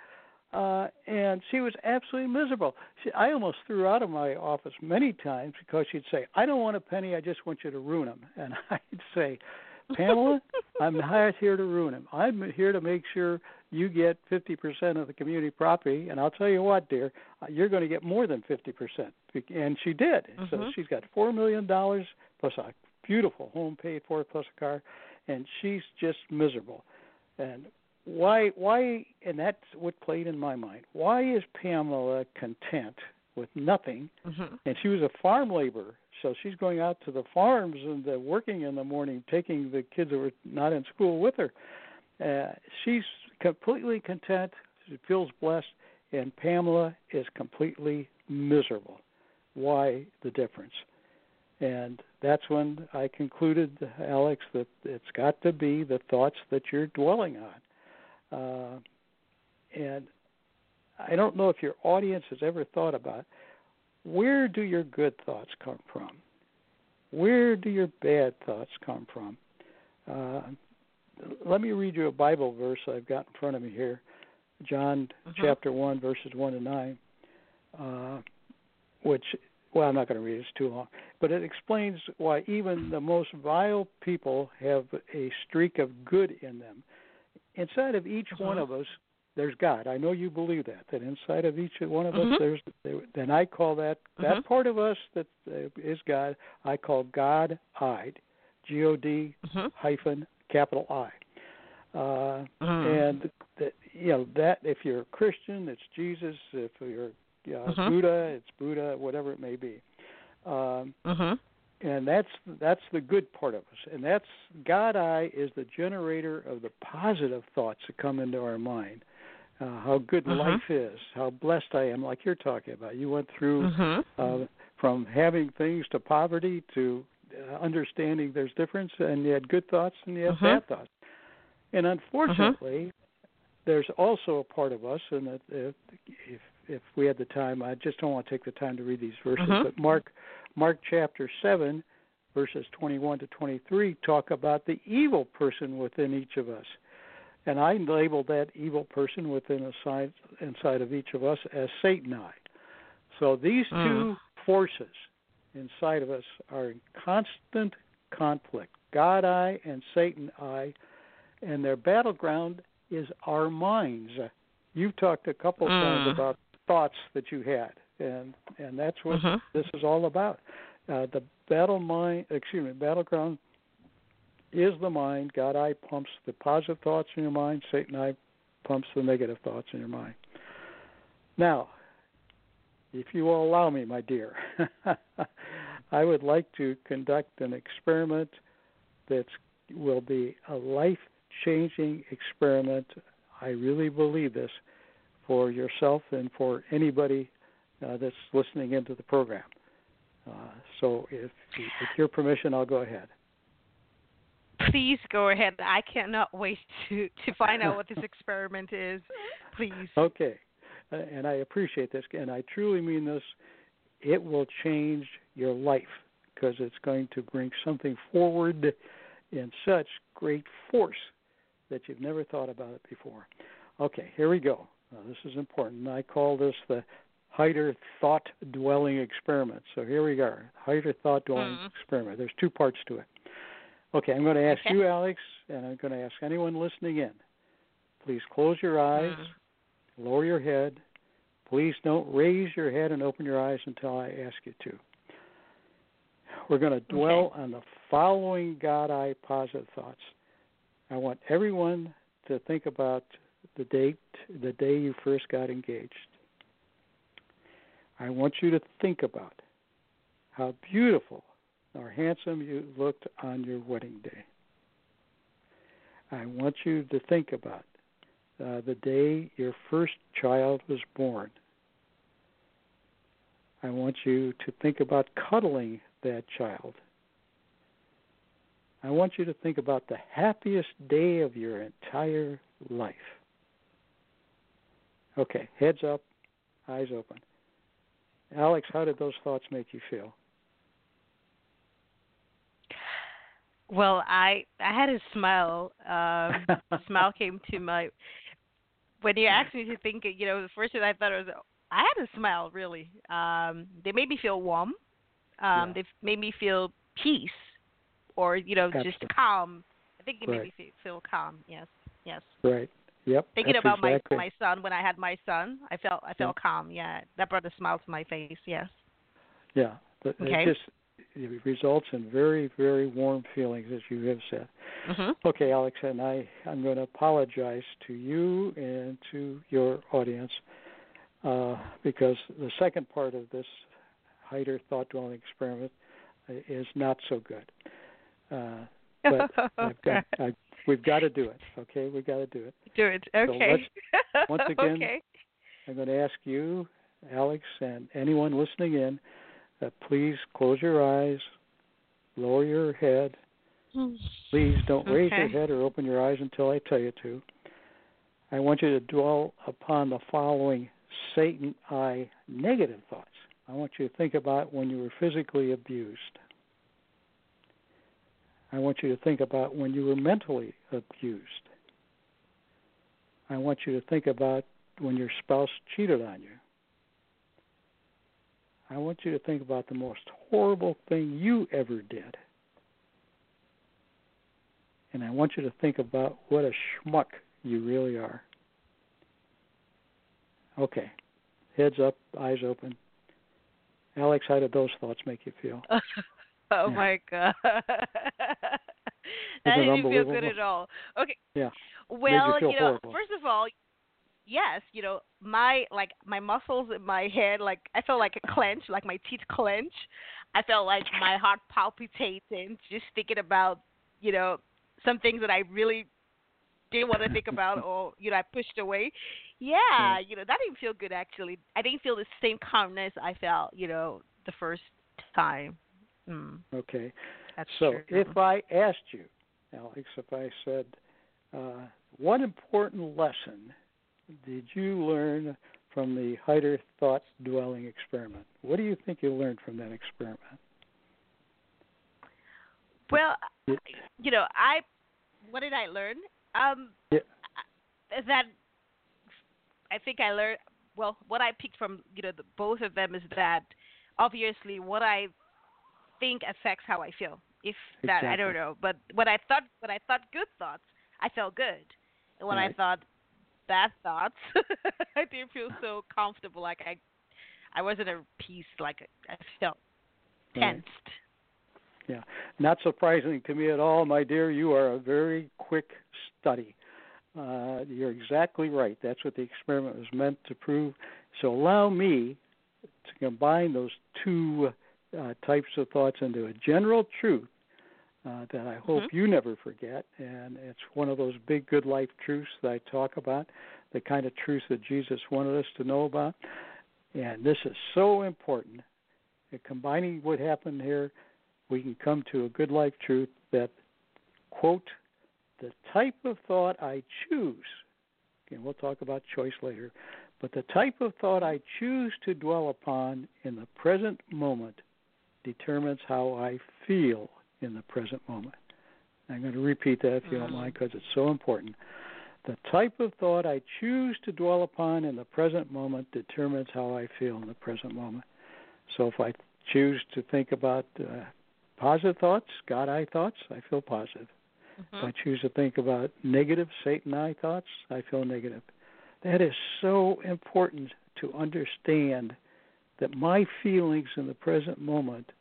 uh, and she was absolutely miserable. She, I almost threw out of my office many times because she'd say, I don't want a penny, I just want you to ruin them. And I'd say, Pamela, I'm not here to ruin them. I'm here to make sure you get fifty percent of the community property, and I'll tell you what, dear, you're going to get more than fifty percent. And she did. Mm-hmm. So she's got four million dollars plus a beautiful home paid for, plus a car, and she's just miserable. And why, why, and that's what played in my mind. Why is Pamela content with nothing? Mm-hmm. And she was a farm laborer, so she's going out to the farms and the working in the morning, taking the kids who were not in school with her. Uh, she's completely content. She feels blessed, and Pamela is completely miserable. Why the difference? And that's when I concluded, Alex, that it's got to be the thoughts that you're dwelling on. Uh, And I don't know if your audience has ever thought about it. Where do your good thoughts come from? Where do your bad thoughts come from? Uh, let me read you a Bible verse I've got in front of me here. John uh-huh. chapter one, verses one to nine, uh, which, well, I'm not going to read it. It's too long. But it explains why even the most vile people have a streak of good in them. Inside of each uh-huh. one of us, there's God. I know you believe that, that inside of each one of mm-hmm. us, there's, there, and I call that, that mm-hmm. part of us that uh, is God, I call God-I, G O D mm-hmm. hyphen capital I. Uh, mm. And, that, you know, that if you're a Christian, it's Jesus. If you're you know, mm-hmm. Buddha, it's Buddha, whatever it may be. Um, mm-hmm. And that's that's the good part of us. And that's God-I is the generator of the positive thoughts that come into our mind. Uh, how good uh-huh. life is, how blessed I am, like you're talking about. You went through uh-huh. uh, from having things to poverty to uh, understanding there's difference, and you had good thoughts and you had uh-huh. bad thoughts. And unfortunately, uh-huh. there's also a part of us, and uh, if if we had the time, I just don't want to take the time to read these verses, uh-huh. but Mark Mark chapter seven, verses twenty-one to twenty-three, talk about the evil person within each of us. And I labeled that evil person within a side, inside of each of us as Satan-I. So these two mm. forces inside of us are in constant conflict, God-I and Satan-I, and their battleground is our minds. You've talked a couple of mm. times about thoughts that you had, and, and that's what uh-huh. this is all about. Uh, the battle mind, excuse me, battleground is the mind. God-I pumps the positive thoughts in your mind. Satan-I pumps the negative thoughts in your mind. Now, if you will allow me, my dear, I would like to conduct an experiment that will be a life-changing experiment. I really believe this for yourself and for anybody uh, that's listening into the program. Uh, so if, with your permission, I'll go ahead. Please go ahead. I cannot wait to, to find out what this experiment is. Please. Okay. Uh, and I appreciate this. And I truly mean this. It will change your life because it's going to bring something forward in such great force that you've never thought about it before. Okay, here we go. Now, this is important. I call this the Hider Thought-Dwelling Experiment. So here we are, Hider Thought-Dwelling mm. Experiment. There's two parts to it. Okay, I'm going to ask okay. you, Alex, and I'm going to ask anyone listening in. Please close your eyes, mm-hmm. lower your head. Please don't raise your head and open your eyes until I ask you to. We're going to dwell okay. on the following God-I positive thoughts. I want everyone to think about the date, the day you first got engaged. I want you to think about how beautiful or handsome you looked on your wedding day. I want you to think about uh, the day your first child was born. I want you to think about cuddling that child. I want you to think about the happiest day of your entire life. Okay, heads up, eyes open. Alex, how did those thoughts make you feel? Well, I I had a smile. Um, a smile came to my when you asked me to think. You know, the first thing I thought was I had a smile. Really, um, they made me feel warm. Um, yeah. They made me feel peace, or you know, Absolutely. Just calm. I think it right. made me feel calm. Yes, yes. Right. Yep. Thinking That's about exactly. my my son when I had my son, I felt I felt yeah. calm. Yeah, that brought a smile to my face. Yes. Yeah. But okay. It just, it results in very, very warm feelings, as you have said. Mm-hmm. Okay, Alex, and I, I'm going to apologize to you and to your audience uh, because the second part of this Hider thought-dwelling experiment is not so good. Uh, but I've got, I, we've got to do it, okay? We've got to do it. Do it, okay. So once again, okay. I'm going to ask you, Alex, and anyone listening in, Uh, please close your eyes, lower your head. Please don't raise okay. your head or open your eyes until I tell you to. I want you to dwell upon the following Satan-I negative thoughts. I want you to think about when you were physically abused. I want you to think about when you were mentally abused. I want you to think about when your spouse cheated on you. I want you to think about the most horrible thing you ever did. And I want you to think about what a schmuck you really are. Okay. Heads up, eyes open. Alex, how did those thoughts make you feel? Oh, yeah. My God. That didn't feel good at all. Okay. Yeah. Well, you, you know, horrible. First of all, yes, you know, my, like, my muscles in my head, like, I felt like a clench, like my teeth clench. I felt like my heart palpitating, just thinking about, you know, some things that I really didn't want to think about or, you know, I pushed away. Yeah, you know, that didn't feel good, actually. I didn't feel the same calmness I felt, you know, the first time. Mm. Okay. That's so true. If I asked you, Alex, if I said, uh, what important lesson did you learn from the Hider Thought Dwelling Experiment? What do you think you learned from that experiment? Well, yeah. you know, I, what did I learn? Um, yeah. That... I think I learned, well, what I picked from, you know, the, both of them is that obviously what I think affects how I feel. If that, exactly. I don't know. But when I thought, when I thought good thoughts, I felt good. And when right. I thought bad thoughts, I didn't feel so comfortable. Like I, I wasn't at peace. Like I felt tensed. Right. Yeah. Not surprising to me at all, my dear. You are a very quick study. Uh, you're exactly right. That's what the experiment was meant to prove. So allow me to combine those two uh, types of thoughts into a general truth uh, that I hope mm-hmm. you never forget. And it's one of those big good life truths that I talk about, the kind of truth that Jesus wanted us to know about. And this is so important. And combining what happened here, we can come to a good life truth that, quote, the type of thought I choose, and we'll talk about choice later, but the type of thought I choose to dwell upon in the present moment determines how I feel in the present moment. I'm going to repeat that if you don't mind because it's so important. The type of thought I choose to dwell upon in the present moment determines how I feel in the present moment. So if I choose to think about uh, positive thoughts, God-I thoughts, I feel positive. If I choose to think about negative Satan-I thoughts, I feel negative. That is so important to understand that my feelings in the present moment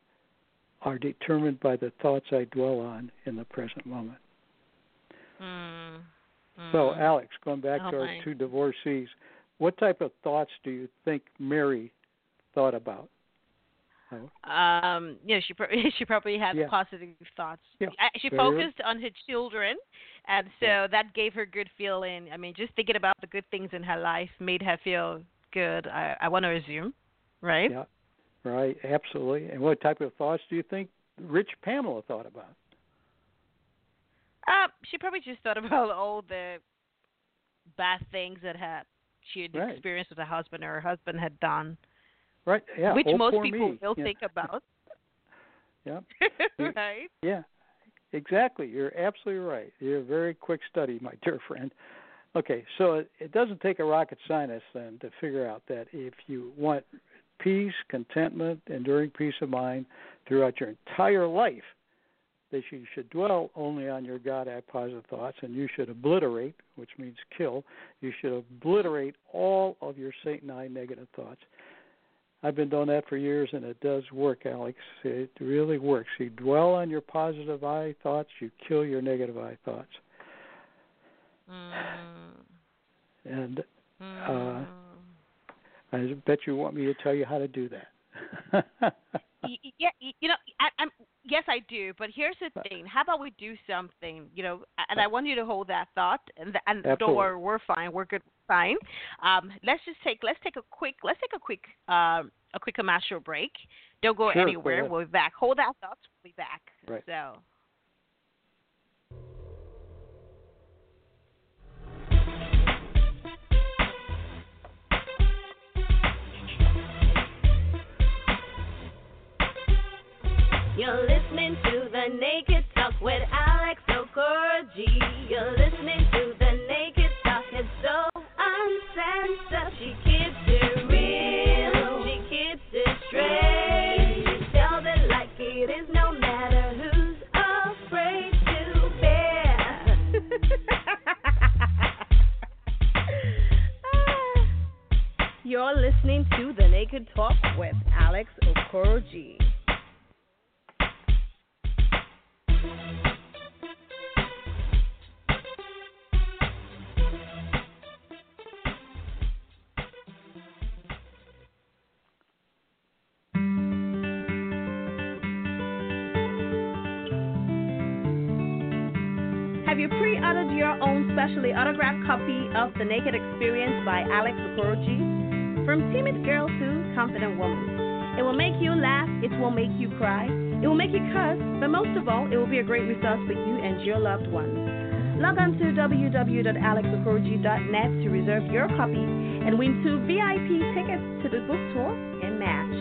are determined by the thoughts I dwell on in the present moment. Mm. Mm. So, Alex, going back oh to our my. two divorcees, what type of thoughts do you think Mary thought about? Um, you know, she probably, she probably had yeah. positive thoughts. Yeah. She focused on her children, and so yeah. that gave her good feeling. I mean, just thinking about the good things in her life made her feel good. I, I want to assume, right? Yeah, right, absolutely. And what type of thoughts do you think Rich Pamela thought about? Uh, she probably just thought about all the bad things that her, she had right. experienced with her husband or her husband had done. Right. Yeah. Which oh, most people me. will yeah. think about. Yeah. Right. Yeah. Exactly. You're absolutely right. You're a very quick study, my dear friend. Okay. So it, it doesn't take a rocket scientist then to figure out that if you want peace, contentment, enduring peace of mind throughout your entire life, that you should dwell only on your God-I positive thoughts, and you should obliterate, which means kill. You should obliterate all of your Satan-I negative thoughts. I've been doing that for years, and it does work, Alex. It really works. You dwell on your positive I thoughts. You kill your negative I thoughts. Mm. And uh, I bet you want me to tell you how to do that. yeah, you know, I, I'm, yes, I do. But here's the thing. How about we do something, you know, and I want you to hold that thought. And, and don't worry, we're fine. We're good. Fine. Um, let's just take let's take a quick let's take a quick uh, a quick commercial break. Don't go sure, anywhere. Go we'll be back. Hold our thoughts. We'll be back. Right. So. You're listening to The Naked Talk with Alex Okoroji. You're listening to The Naked Talk. It's so uncensored. She keeps it real. She keeps it straight. She tells it like it is, no matter who's afraid to bear. You're listening to The Naked Talk with Alex Okoroji. Have you pre-ordered your own specially autographed copy of The Naked Experience by Alex Okoroji? From timid girl to confident woman. It will make you laugh. It will make you cry. It will make you curse. But most of all, it will be a great resource for you and your loved ones. Log on to w w w dot alex okoroji dot net to reserve your copy and win two V I P tickets to the book tour in March.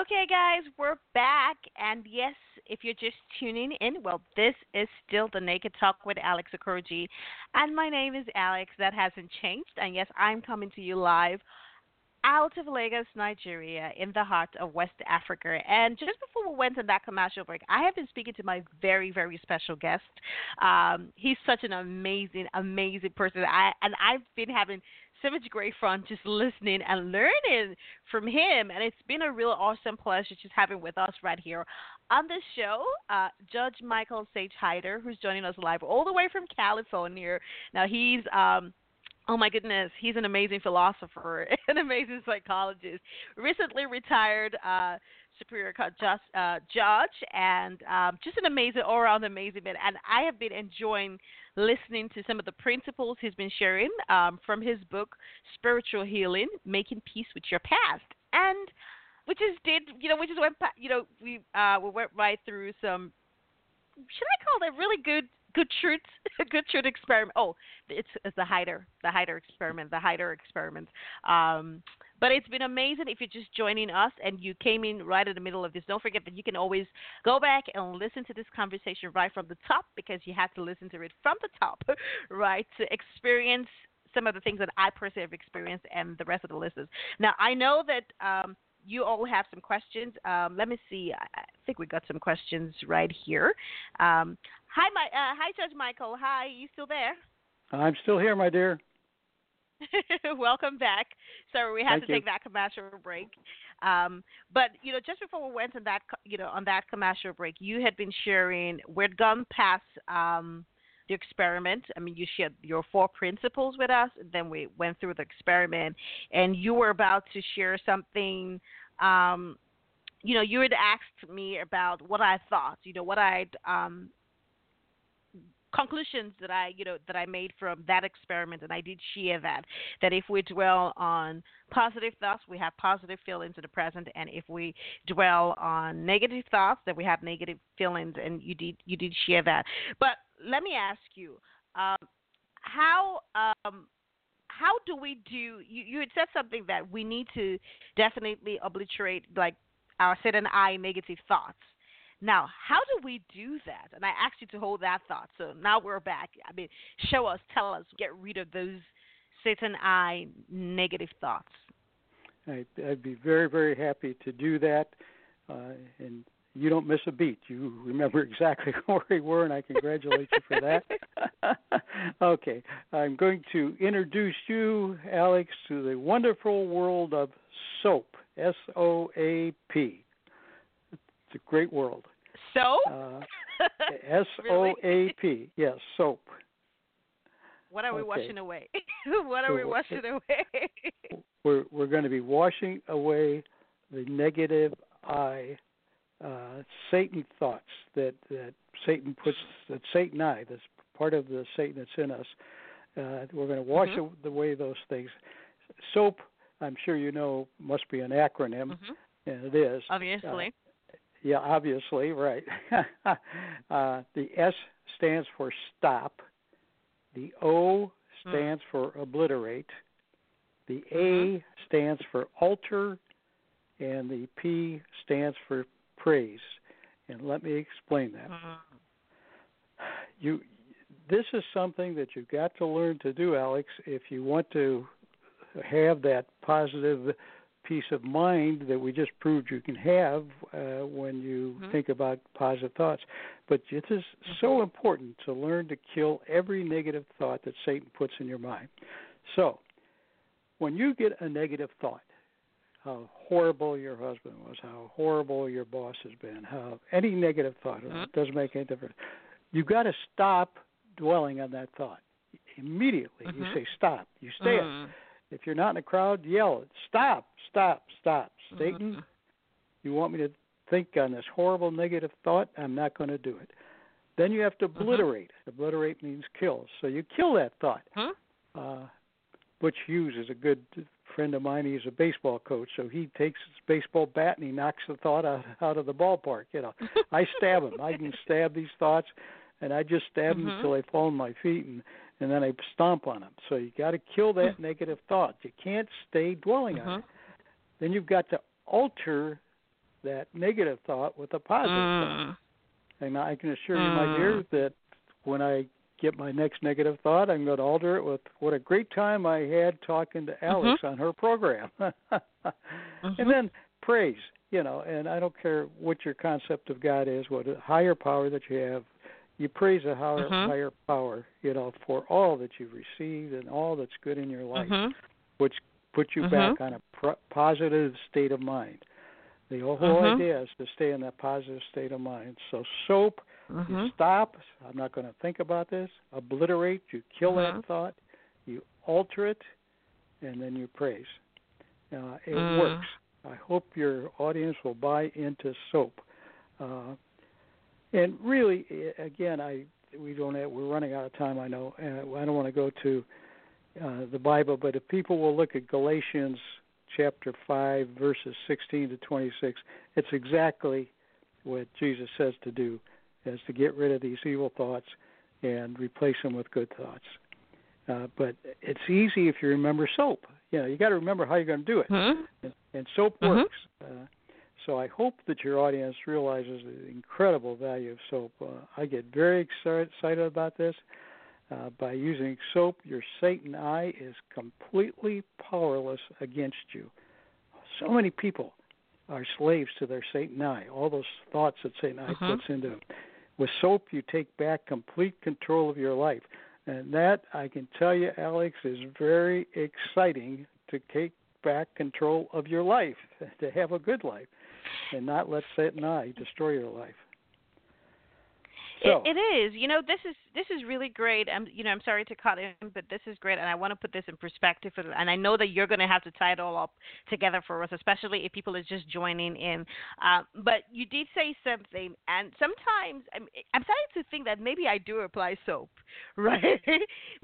Okay, guys, we're back, and yes, if you're just tuning in, well, this is still The Naked Talk with Alex Okoroji, and my name is Alex. That hasn't changed, and yes, I'm coming to you live out of Lagos, Nigeria, in the heart of West Africa. And just before we went on that commercial break, I have been speaking to my very, very special guest. Um, he's such an amazing, amazing person, I, and I've been having so much great fun just listening and learning from him, and it's been a real awesome pleasure just having with us right here on the show, uh, Judge Michael Sage Hider, who's joining us live all the way from California. Now, he's, um, oh my goodness, he's an amazing philosopher, an amazing psychologist, recently retired uh, Superior Court just, uh, judge, and um, just an amazing, all-around amazing man. And I have been enjoying listening to some of the principles he's been sharing um, from his book, Spiritual Healing, Making Peace with Your Past. And we just did, you know, we just went, you know, we uh, we went right through some, should I call them really good, good truths, good truth experiment. Oh, it's, it's the Hider, the Hider experiment, the Hider experiment. Um, but it's been amazing if you're just joining us and you came in right in the middle of this. Don't forget that you can always go back and listen to this conversation right from the top, because you have to listen to it from the top, right, to experience some of the things that I personally have experienced and the rest of the listeners. Now, I know that um, you all have some questions. Um, let me see. I think we got some questions right here. Um, Hi, my, uh, hi, Judge Michael. Hi, you still there? I'm still here, my dear. Welcome back. Sorry, we had Thank to you. take that commercial break. Um, but you know, just before we went on that, you know, on that commercial break, you had been sharing. We'd gone past um, the experiment. I mean, you shared your four principles with us, and then we went through the experiment, and you were about to share something. Um, you know, you had asked me about what I thought. You know, what I'd. Um, conclusions that I, you know, that I made from that experiment, and I did share that, that if we dwell on positive thoughts, we have positive feelings in the present, and if we dwell on negative thoughts, that we have negative feelings, and you did, you did share that. But let me ask you, um, how, um, how do we do, you, you had said something that we need to definitely obliterate, like our Satan-I negative thoughts. Now, how do we do that? And I asked you to hold that thought. So now we're back. I mean, show us, tell us, get rid of those Satan-I negative thoughts. I'd, I'd be very, very happy to do that. Uh, and you don't miss a beat. You remember exactly where we were, and I congratulate you for that. Okay. I'm going to introduce you, Alex, to the wonderful world of SOAP, S O A P. It's a great world. SOAP? Uh, S O A P, really? Yes, SOAP. What are we okay. washing away? What are so, we washing away? we're we're going to be washing away the negative I, uh, Satan thoughts that, that Satan puts, that Satan-I, that's part of the Satan that's in us. Uh, we're going to wash mm-hmm. away those things. SOAP, I'm sure you know, must be an acronym, mm-hmm. and it is. Obviously. Uh, Yeah, obviously, right. uh, the S stands for stop. The O stands for obliterate, the A stands for alter, and the P stands for praise. And let me explain that. You, this is something that you've got to learn to do, Alex, if you want to have that positive peace of mind that we just proved you can have uh, when you mm-hmm. think about positive thoughts. But it is mm-hmm. so important to learn to kill every negative thought that Satan puts in your mind. So when you get a negative thought, how horrible your husband was, how horrible your boss has been, how any negative thought, mm-hmm. it doesn't make any difference. You've got to stop dwelling on that thought. Immediately mm-hmm. you say stop. You stay mm-hmm. it. If you're not in a crowd, yell, stop, stop, stop. Satan, mm-hmm. you want me to think on this horrible negative thought? I'm not going to do it. Then you have to obliterate. Mm-hmm. Obliterate means kill. So you kill that thought. Huh? Uh, Butch Hughes is a good friend of mine. He's a baseball coach, so he takes his baseball bat and he knocks the thought out, out of the ballpark. You know, I stab him. I can stab these thoughts, and I just stab mm-hmm. them until they fall on my feet, and and then I stomp on them. So you got to kill that mm-hmm. negative thought. You can't stay dwelling mm-hmm. on it. Then you've got to alter that negative thought with a positive mm. thought. And I can assure mm. you, my dear, that when I get my next negative thought, I'm going to alter it with what a great time I had talking to Alex mm-hmm. on her program. mm-hmm. And then praise, you know, and I don't care what your concept of God is, what a higher power that you have. You praise a higher, uh-huh. higher power, you know, for all that you've received and all that's good in your life, uh-huh. which puts you uh-huh. back on a pro- positive state of mind. The whole uh-huh. idea is to stay in that positive state of mind. So soap, uh-huh. you stop. I'm not going to think about this. Obliterate. You kill uh-huh. that thought. You alter it, and then you praise. Uh, it uh-huh. works. I hope your audience will buy into soap. Uh And really, again, I we don't have, we're running out of time. I know, and I don't want to go to uh, the Bible, but if people will look at Galatians chapter five, verses sixteen to twenty-six, it's exactly what Jesus says to do, is to get rid of these evil thoughts and replace them with good thoughts. Uh, but it's easy if you remember soap. You know, you got to remember how you're going to do it, huh? and, and soap uh-huh. works. Uh, So I hope that your audience realizes the incredible value of soap. Uh, I get very excited about this. Uh, by using soap, your Satan-I is completely powerless against you. So many people are slaves to their Satan-I, all those thoughts that Satan-I uh-huh. puts into them. With soap, you take back complete control of your life. And that, I can tell you, Alex, is very exciting, to take back control of your life, to have a good life, and not let Satan-I destroy your life. So. It, it is. You know, this is this is really great. I'm, you know, I'm sorry to cut in, but this is great, and I want to put this in perspective. And I know that you're going to have to tie it all up together for us, especially if people are just joining in. Uh, but you did say something, and sometimes I'm, I'm starting to think that maybe I do apply soap, right?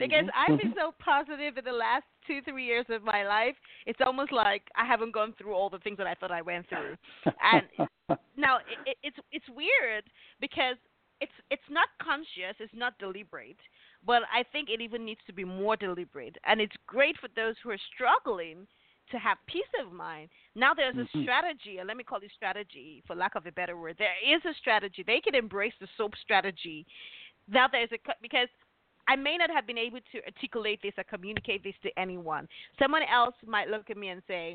Because mm-hmm. I've been so positive in the last two, three years of my life. It's almost like I haven't gone through all the things that I thought I went through. And now it, it's it's weird because It's it's not conscious, it's not deliberate, but I think it even needs to be more deliberate. And it's great for those who are struggling to have peace of mind. Now there's mm-hmm. a strategy, and let me call it strategy for lack of a better word. There is a strategy. They can embrace the soap strategy. Now there's a – because I may not have been able to articulate this or communicate this to anyone. Someone else might look at me and say,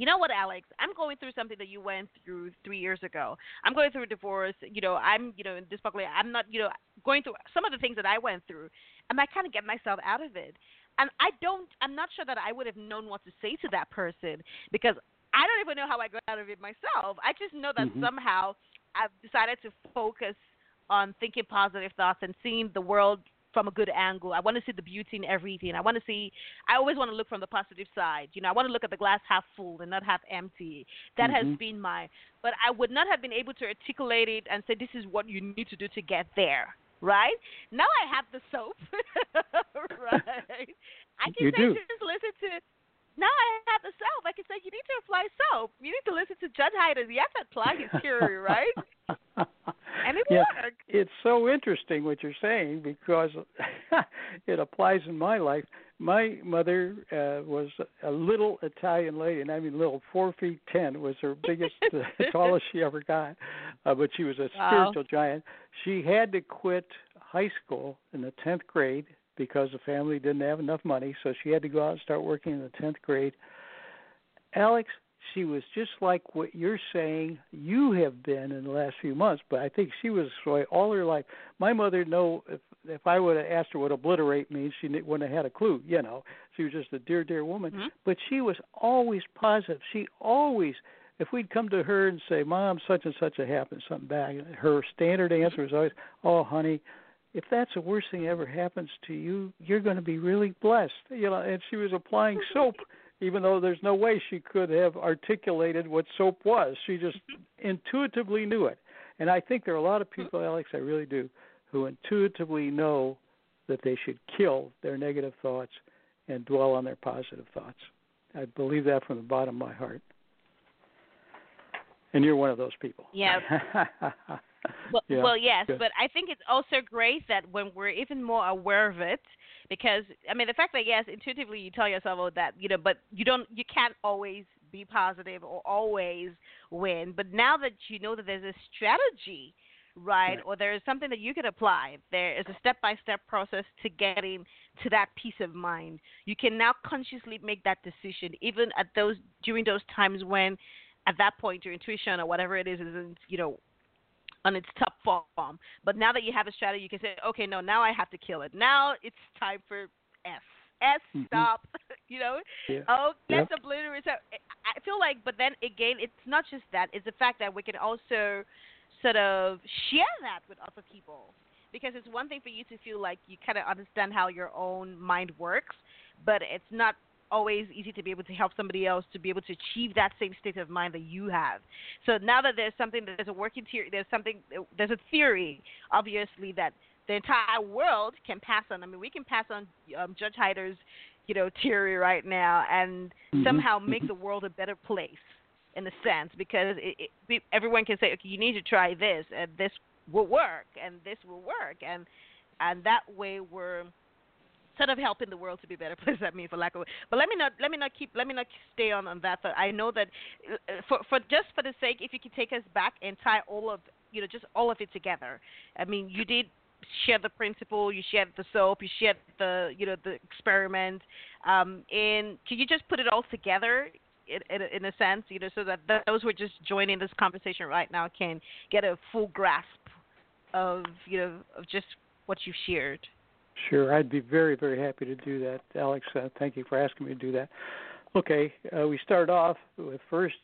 you know what, Alex, I'm going through something that you went through three years ago. I'm going through a divorce. You know, I'm, you know, in this buckle, I'm not, you know, going through some of the things that I went through. And I kind of get myself out of it. And I don't, I'm not sure that I would have known what to say to that person, because I don't even know how I got out of it myself. I just know that mm-hmm. somehow I've decided to focus on thinking positive thoughts and seeing the world from a good angle. I want to see the beauty in everything. I want to see, I always want to look from the positive side. You know, I want to look at the glass half full and not half empty. That mm-hmm. has been my, but I would not have been able to articulate it and say, this is what you need to do to get there. Right? Now I have the soap. Right? I can you say, do. Just listen to, now I have the soap. I can say, you need to apply soap. You need to listen to Judge Hider. You have to apply his theory, right? And it yes, worked. It's so interesting what you're saying because it applies in my life. My mother uh, was a little Italian lady, and I mean little, four feet ten was her biggest, uh, tallest she ever got. Uh, but she was a wow. spiritual giant. She had to quit high school in the tenth grade because the family didn't have enough money, so she had to go out and start working in the tenth grade. Alex, she was just like what you're saying you have been in the last few months, but I think she was this way all her life. My mother, no, if, if I would have asked her what obliterate means, she wouldn't have had a clue, you know. She was just a dear, dear woman. Mm-hmm. But she was always positive. She always, if we'd come to her and say, Mom, such and such a happened, something bad, her standard answer was always, oh, honey, if that's the worst thing that ever happens to you, you're going to be really blessed. You know, and she was applying SOAP. Even though there's no way she could have articulated what SOAP was. She just intuitively knew it. And I think there are a lot of people, Alex, I really do, who intuitively know that they should kill their negative thoughts and dwell on their positive thoughts. I believe that from the bottom of my heart. And you're one of those people. Yeah. Well, yeah, well, yes, good. But I think it's also great that when we're even more aware of it, because, I mean, the fact that, yes, intuitively you tell yourself all that, you know, but you don't, you can't always be positive or always win. But now that you know that there's a strategy, right, right. or there is something that you could apply, there is a step-by-step process to getting to that peace of mind. You can now consciously make that decision, even at those, during those times when, at that point, your intuition or whatever it is isn't, you know, on its top form. But now that you have a strategy, you can say, okay, no, now I have to kill it. Now it's time for S. S, mm-hmm. stop. You know? Yeah. Oh, that's yep. obliterate. So I feel like, but then again, it's not just that. It's the fact that we can also sort of share that with other people. Because it's one thing for you to feel like you kind of understand how your own mind works, but it's not always easy to be able to help somebody else to be able to achieve that same state of mind that you have. So now that there's something, that there's a working theory, there's something, there's a theory, obviously, that the entire world can pass on. I mean, we can pass on um, Judge Hider's, you know, theory right now and mm-hmm. somehow make the world a better place in a sense because it, it, everyone can say, okay, you need to try this and this will work and this will work. And, and that way we're sort of helping the world to be a better place, I mean, for lack of. But let me not let me not keep let me not stay on, on that. I know that for for just for the sake, if you could take us back and tie all of you know just all of it together. I mean, you did share the principle, you shared the SOAP, you shared the you know the experiment. Um, and can you just put it all together in, in, in a sense, you know, so that those who are just joining this conversation right now can get a full grasp of you know of just what you've shared. Sure, I'd be very, very happy to do that, Alex. Uh, thank you for asking me to do that. Okay, uh, we start off with first,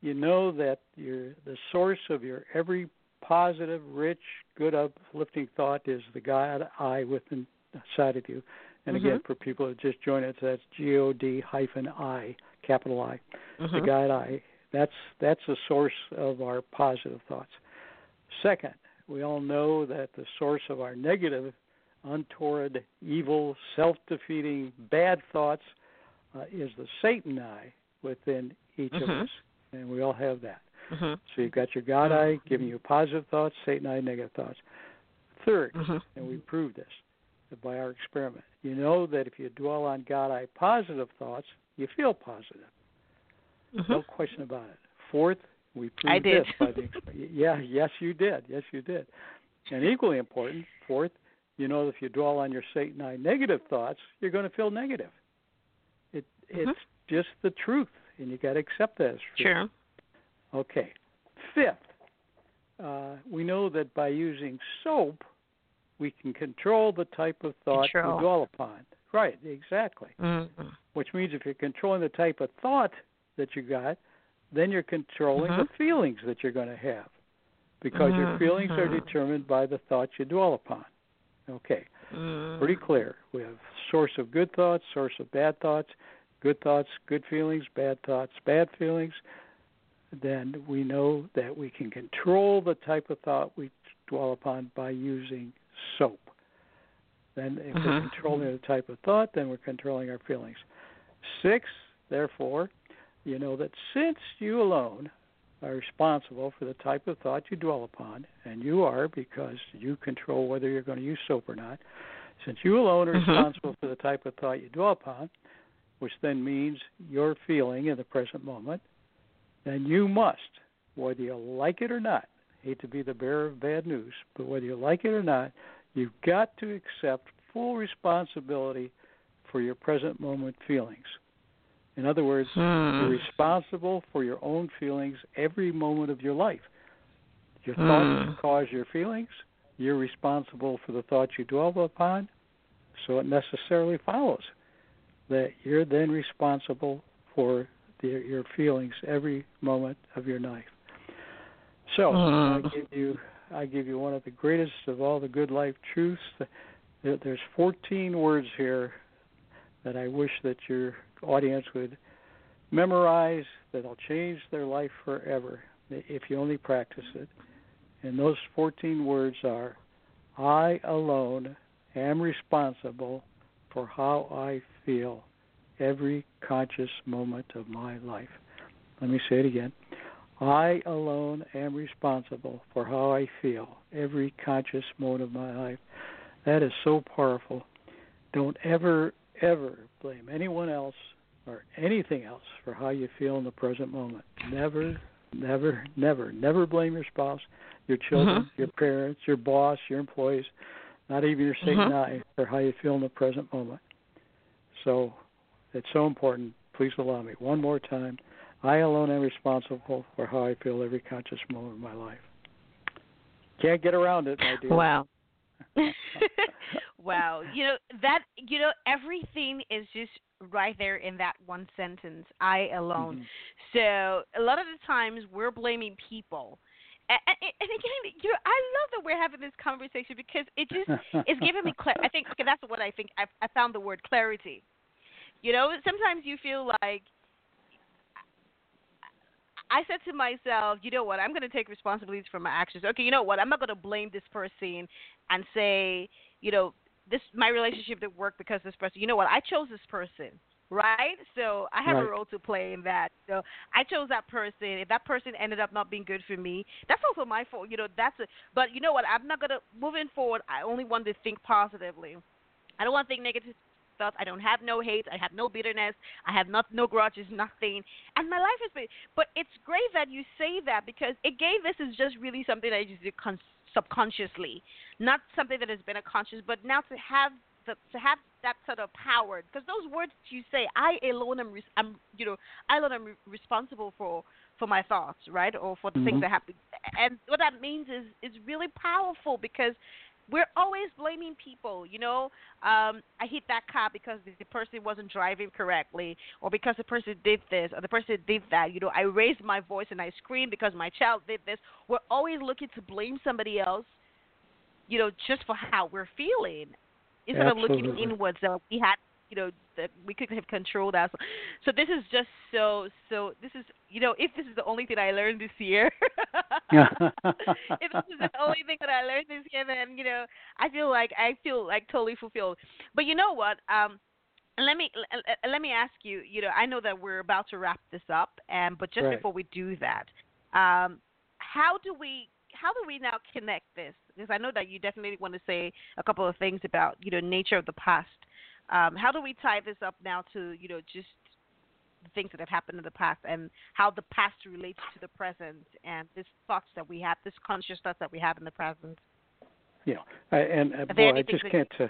you know that your the source of your every positive, rich, good, uplifting thought is the God-I within inside of you. And mm-hmm. again, for people who just joined us, that's G O D hyphen I, capital I, mm-hmm. the God-I. That's, that's the source of our positive thoughts. Second, we all know that the source of our negative untoward, evil, self-defeating, bad thoughts uh, is the Satan-I within each mm-hmm. of us, and we all have that. Mm-hmm. So you've got your God-I giving you positive thoughts, Satan-I negative thoughts. Third, mm-hmm. and we proved this by our experiment, you know that if you dwell on God-I positive thoughts, you feel positive. Mm-hmm. No question about it. Fourth, we proved I did. this by the experiment. Yeah, yes, you did. Yes, you did. And equally important, fourth, you know, if you dwell on your Satan-I negative thoughts, you're going to feel negative. It, mm-hmm. It's just the truth, and you got to accept that as truth. Sure. Okay. Fifth, uh, we know that by using SOAP, we can control the type of thought control. we dwell upon. Right, exactly. Mm-hmm. Which means if you're controlling the type of thought that you got, then you're controlling mm-hmm. the feelings that you're going to have because mm-hmm. your feelings are determined by the thoughts you dwell upon. Okay, pretty clear. We have source of good thoughts, source of bad thoughts, good thoughts, good feelings, bad thoughts, bad feelings. Then we know that we can control the type of thought we dwell upon by using SOAP. Then if uh-huh. we're controlling the type of thought, then we're controlling our feelings. Six, therefore, you know that since you alone are responsible for the type of thought you dwell upon, and you are, because you control whether you're going to use soap or not. Since you alone are mm-hmm. responsible for the type of thought you dwell upon, which then means your feeling in the present moment, then you must, whether you like it or not, hate to be the bearer of bad news, but whether you like it or not, you've got to accept full responsibility for your present moment feelings. In other words, hmm. you're responsible for your own feelings every moment of your life. Your thoughts hmm. cause your feelings. You're responsible for the thoughts you dwell upon. So it necessarily follows that you're then responsible for the, your feelings every moment of your life. So hmm. I give you I give you one of the greatest of all the good life truths. There's fourteen words here that I wish that your audience would memorize, that'll change their life forever if you only practice it. And those fourteen words are, I alone am responsible for how I feel every conscious moment of my life. Let me say it again. I alone am responsible for how I feel every conscious moment of my life. That is so powerful. Don't ever, ever blame anyone else or anything else for how you feel in the present moment. Never, never, never, never blame your spouse, your children, uh-huh. your parents, your boss, your employees, not even your Satan-I, uh-huh. for how you feel in the present moment. So it's so important. Please allow me one more time. I alone am responsible for how I feel every conscious moment of my life. Can't get around it, my dear. Wow. Wow. You know, that, you know, everything is just right there in that one sentence, I alone. Mm-hmm. So a lot of the times we're blaming people. And, and, and again, you know, I love that we're having this conversation because it just is giving me clarity. I think okay, that's what I think. I, I found the word clarity. You know, sometimes you feel like, I said to myself, you know what, I'm going to take responsibility for my actions. Okay, you know what, I'm not going to blame this person and say, you know, this my relationship didn't work because this person. You know what, I chose this person, right? So I have right. a role to play in that. So I chose that person. If that person ended up not being good for me, that's also my fault. You know, that's a, but you know what, I'm not going to, moving forward, I only want to think positively. I don't want to think negative thoughts. I don't have no hate. I have no bitterness. I have not, no grudges, nothing. And my life has been. But it's great that you say that because, again, this is just really something that I just do con- subconsciously, not something that has been a conscious, but now to have the, to have that sort of power, because those words you say, I alone am, re- I'm, you know, I alone am re- responsible for, for my thoughts, right, or for the mm-hmm. things that happen. And what that means is is really powerful because we're always blaming people, you know. Um, I hit that car because the person wasn't driving correctly or because the person did this or the person did that. You know, I raised my voice and I screamed because my child did this. We're always looking to blame somebody else, you know, just for how we're feeling instead Absolutely. Of looking inwards that we had, you know, that we could have controlled us. So this is just so, so this is, you know, if this is the only thing I learned this year, if this is the only thing that I learned this year, then, you know, I feel like, I feel like totally fulfilled. But you know what? Um, let me, let me ask you, you know, I know that we're about to wrap this up, and, but just right. before we do that, um, how do we, how do we now connect this? Because I know that you definitely want to say a couple of things about, you know, nature of the past. Um, how do we tie this up now to, you know, just the things that have happened in the past and how the past relates to the present and these thoughts that we have, this conscious thoughts that we have in the present? Yeah, I, and uh, boy, I just can't. You...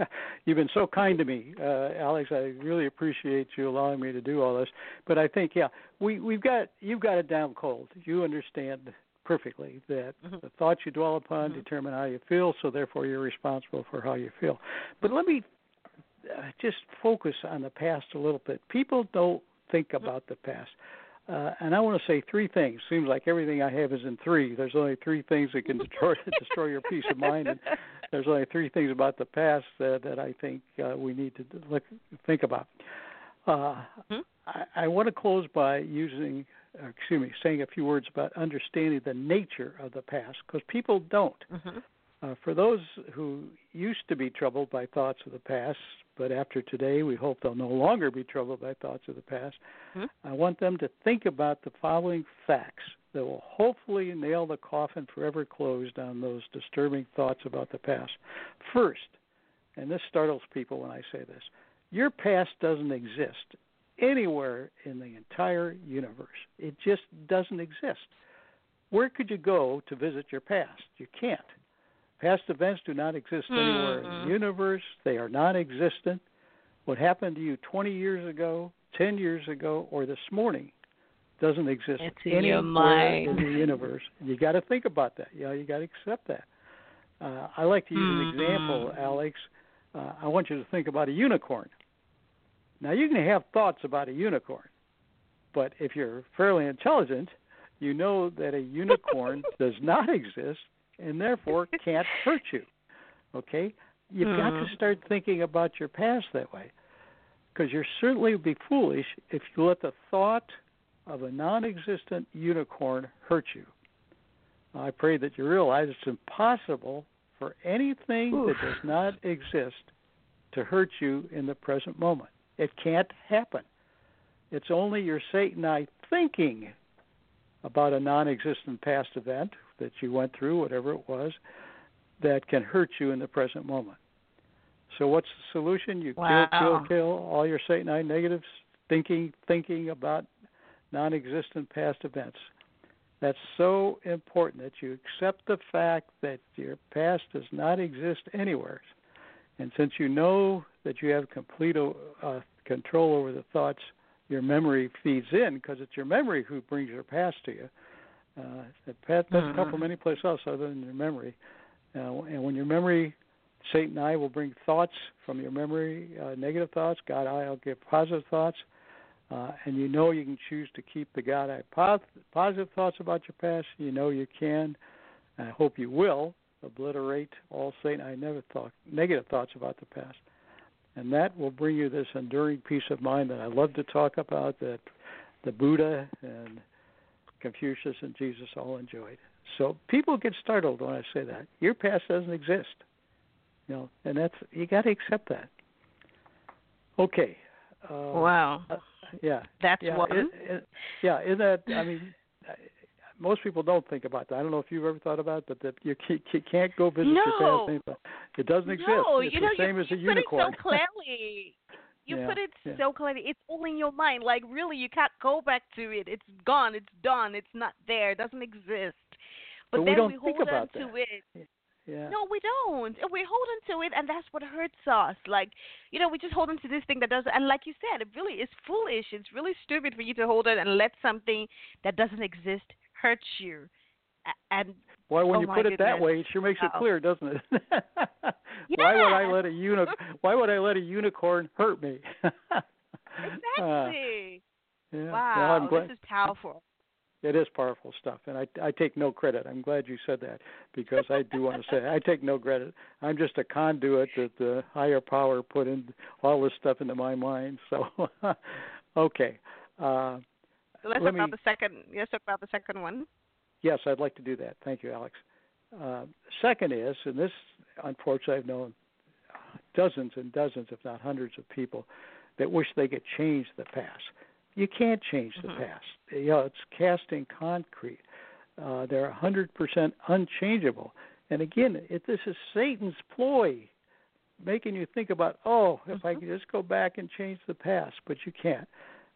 Uh, you've been so kind to me, uh, Alex. I really appreciate you allowing me to do all this. But I think, yeah, we we've got you've got it down cold. You understand perfectly that mm-hmm. the thoughts you dwell upon mm-hmm. determine how you feel, so therefore you're responsible for how you feel. But let me. Uh, just focus on the past a little bit. People don't think about the past. Uh, and I want to say three things. Seems like everything I have is in three. There's only three things that can destroy, destroy your peace of mind. And there's only three things about the past that, that I think uh, we need to look, think about. Uh, hmm? I, I want to close by using, uh, excuse me, saying a few words about understanding the nature of the past because people don't. Mm-hmm. Uh, for those who used to be troubled by thoughts of the past, but after today we hope they'll no longer be troubled by thoughts of the past, mm-hmm. I want them to think about the following facts that will hopefully nail the coffin forever closed on those disturbing thoughts about the past. First, and this startles people when I say this, your past doesn't exist anywhere in the entire universe. It just doesn't exist. Where could you go to visit your past? You can't. Past events do not exist anywhere mm-hmm. in the universe. They are non-existent. What happened to you twenty years ago, ten years ago, or this morning doesn't exist it's anywhere in your mind. In the universe. You got to think about that. You know, you got to accept that. Uh, I like to use mm-hmm. an example, Alex. Uh, I want you to think about a unicorn. Now, you can have thoughts about a unicorn, but if you're fairly intelligent, you know that a unicorn does not exist and therefore can't hurt you, okay? You've mm-hmm. got to start thinking about your past that way, because you certainly would be foolish if you let the thought of a non-existent unicorn hurt you. I pray that you realize it's impossible for anything Oof. that does not exist to hurt you in the present moment. It can't happen. It's only your Satan-I thinking about a non-existent past event that you went through, whatever it was, that can hurt you in the present moment. So what's the solution? You wow. kill, kill, kill all your Satan-I negatives, thinking, thinking about non-existent past events. That's so important that you accept the fact that your past does not exist anywhere. And since you know that you have complete uh, control over the thoughts your memory feeds in, because it's your memory who brings your past to you. Uh, that past doesn't mm-hmm. come from any place else other than your memory. Uh, and when your memory, Satan-I will bring thoughts from your memory, uh, negative thoughts. God-I will give positive thoughts. Uh, and you know you can choose to keep the God-I pos- positive thoughts about your past. You know you can, and I hope you will, obliterate all Satan-I never thought, negative thoughts about the past. And that will bring you this enduring peace of mind that I love to talk about, that the Buddha and Confucius and Jesus all enjoyed. So people get startled when I say that. Your past doesn't exist. You know, and that's, you got to accept that. Okay. Uh, wow. Uh, yeah. That's yeah, one. It, it, yeah, isn't that, I mean, most people don't think about that. I don't know if you've ever thought about it, but that you can't go visit no. your past. It doesn't exist. No, it's you know, the same you, as a you unicorn. Put it so clearly. You yeah, put it yeah. so clearly. It's all in your mind. Like, really, you can't go back to it. It's gone. It's done. It's not there. It doesn't exist. But, but then we, don't we hold think about on that. to it. Yeah. No, we don't. We hold on to it, and that's what hurts us. Like, you know, we just hold on to this thing that doesn't. And like you said, it really is foolish. It's really stupid for you to hold it and let something that doesn't exist hurts you. And Why, when oh you put goodness. it that way, it sure makes oh. it clear, doesn't it? yeah. Why would I let a uni- Why would I let a unicorn hurt me? exactly. Uh, yeah. Wow, well, glad- this is powerful. It is powerful stuff, and I, I take no credit. I'm glad you said that, because I do want to say I take no credit. I'm just a conduit that the higher power put in all this stuff into my mind. So, okay. Uh, so let's let talk me, about the second. Let's talk about the second one. Yes, I'd like to do that. Thank you, Alex. Uh, second is, and this, unfortunately, I've known dozens and dozens, if not hundreds of people that wish they could change the past. You can't change the mm-hmm. past. You know, it's cast in concrete. Uh, they're one hundred percent unchangeable. And again, it, this is Satan's ploy, making you think about, oh, if mm-hmm. I could just go back and change the past, but you can't.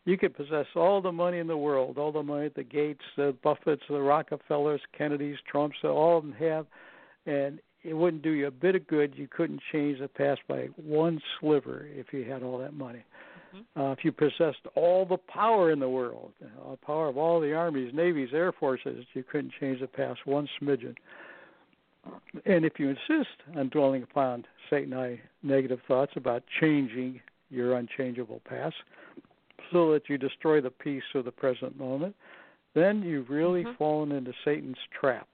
You could possess all the money in the world, all the money the Gates, the Buffetts, the Rockefellers, Kennedys, Trumps, all of them have, and it wouldn't do you a bit of good. You couldn't change the past by one sliver if you had all that money. Mm-hmm. Uh, if you possessed all the power in the world, you know, the power of all the armies, navies, air forces, you couldn't change the past one smidgen. And if you insist on dwelling upon Satan-I negative thoughts about changing your unchangeable past, so that you destroy the peace of the present moment, then you've really mm-hmm. fallen into Satan's trap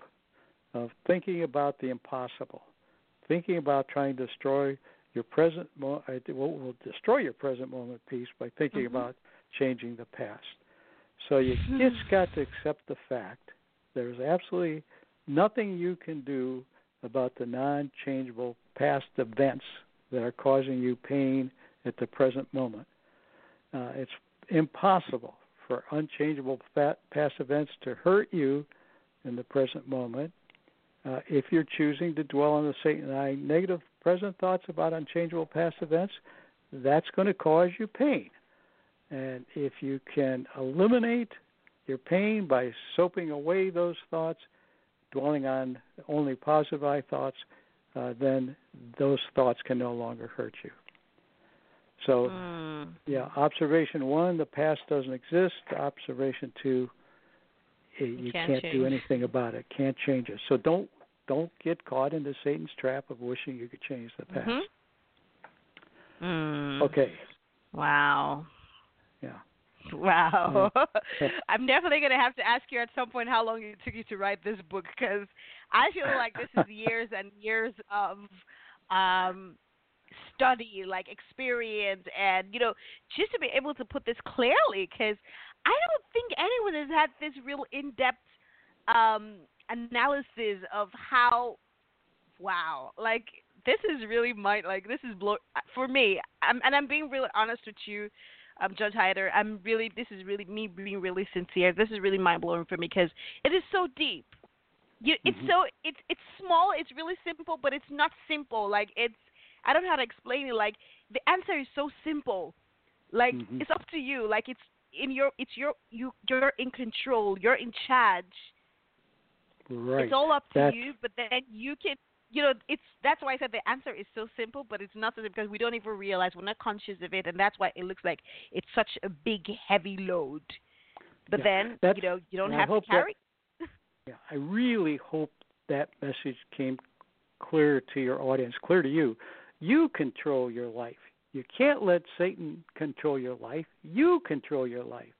of thinking about the impossible, thinking about trying to destroy your present mo- will destroy your present moment peace by thinking mm-hmm. about changing the past. So you just got to accept the fact there's absolutely nothing you can do about the non-changeable past events that are causing you pain at the present moment. Uh, it's impossible for unchangeable past events to hurt you in the present moment uh, if you're choosing to dwell on the Satan-I negative present thoughts about unchangeable past events. That's going to cause you pain. And if you can eliminate your pain by soaping away those thoughts, dwelling on only positive I thoughts, uh, then those thoughts can no longer hurt you. So, mm. yeah, observation one, the past doesn't exist. Observation two, you, you can't, can't do anything about it, can't change it. So don't don't get caught into Satan's trap of wishing you could change the past. Mm-hmm. mm. Okay. Wow. Yeah. Wow. Uh, I'm definitely going to have to ask you at some point how long it took you to write this book, because I feel like this is years and years of um, study, like experience, and, you know, just to be able to put this clearly, because I don't think anyone has had this real in-depth um, analysis of how, wow, like, this is really my, like, this is, blow for me, I'm, and I'm being really honest with you, Um, Judge Hider, I'm really, this is really me being really sincere. This is really mind-blowing for me because it is so deep. You, it's mm-hmm. so, it's it's small, it's really simple, but it's not simple. Like, it's, I don't know how to explain it. Like, the answer is so simple. Like, mm-hmm. it's up to you. Like, it's in your, it's your, you, you're in control. You're in charge. Right. It's all up to That's... you, but then you can, you know, it's that's why I said the answer is so simple, but it's not so simple because we don't even realize, we're not conscious of it, and that's why it looks like it's such a big, heavy load. But yeah, then, you know, you don't have to carry that, yeah, I really hope that message came clear to your audience, clear to you. You control your life. You can't let Satan control your life. You control your life.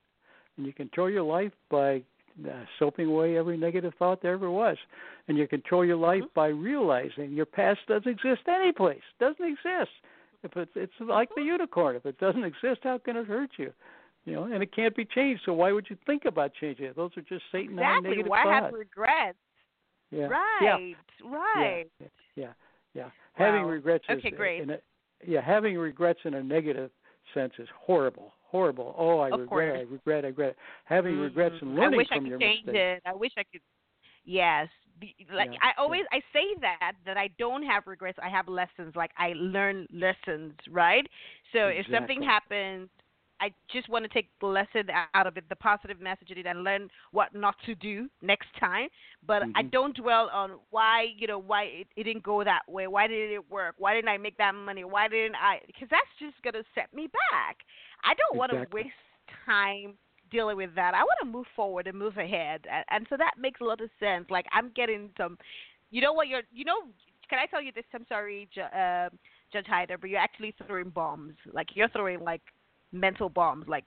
And you control your life by Uh, soaping away every negative thought there ever was. And you control your life mm-hmm. by realizing your past doesn't exist anyplace. Doesn't exist. If it's, it's like the unicorn. If it doesn't exist, how can it hurt you? You know, and it can't be changed, so why would you think about changing it? Those are just Satan-I exactly. negative why thoughts. Why have regrets? Yeah. Right. Yeah. Right. Yeah. Yeah. yeah. yeah. Wow. Having regrets okay, is, great. In a, yeah, having regrets in a negative sense is horrible. Horrible. Oh, I of regret course. I regret, I regret. Having mm-hmm. regrets and learning from your mistakes. I wish I could change mistakes. it. I wish I could. Yes. Like yeah, I always, yeah. I say that, that I don't have regrets. I have lessons. Like I learn lessons, right? So exactly. if something happens, I just want to take the lesson out of it, the positive message in it, and learn what not to do next time. But mm-hmm. I don't dwell on why, you know, why it, it didn't go that way. Why didn't it work? Why didn't I make that money? Why didn't I? Because that's just going to set me back. I don't exactly. want to waste time dealing with that. I want to move forward and move ahead. And, and so that makes a lot of sense. Like, I'm getting some, you know what, you're, you know, can I tell you this? I'm sorry, uh, Judge Hider, but you're actually throwing bombs. Like, you're throwing, like, mental bombs, like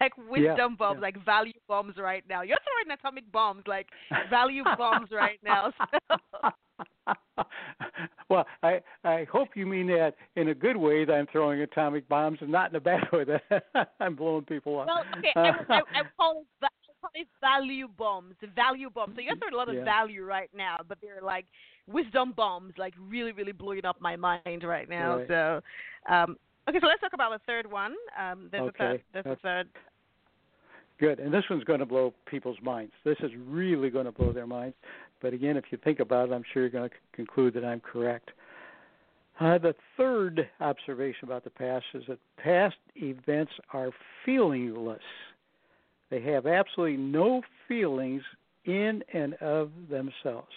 like wisdom yeah, bombs, yeah. like value bombs right now. You're throwing atomic bombs, like value bombs right now. So. Well, I, I hope you mean that in a good way, that I'm throwing atomic bombs, and not in a bad way that I'm blowing people up. Well, okay, I, I, I call it, call it value bombs, value bombs. So you're throwing a lot of yeah. value right now, but they're like wisdom bombs, like really, really blowing up my mind right now. Right. So, um Okay, so let's talk about the third one. Um, there's okay. a third. There's That's a third. Good, and this one's going to blow people's minds. This is really going to blow their minds. But again, if you think about it, I'm sure you're going to conclude that I'm correct. Uh, the third observation about the past is that past events are feelingless. They have absolutely no feelings in and of themselves.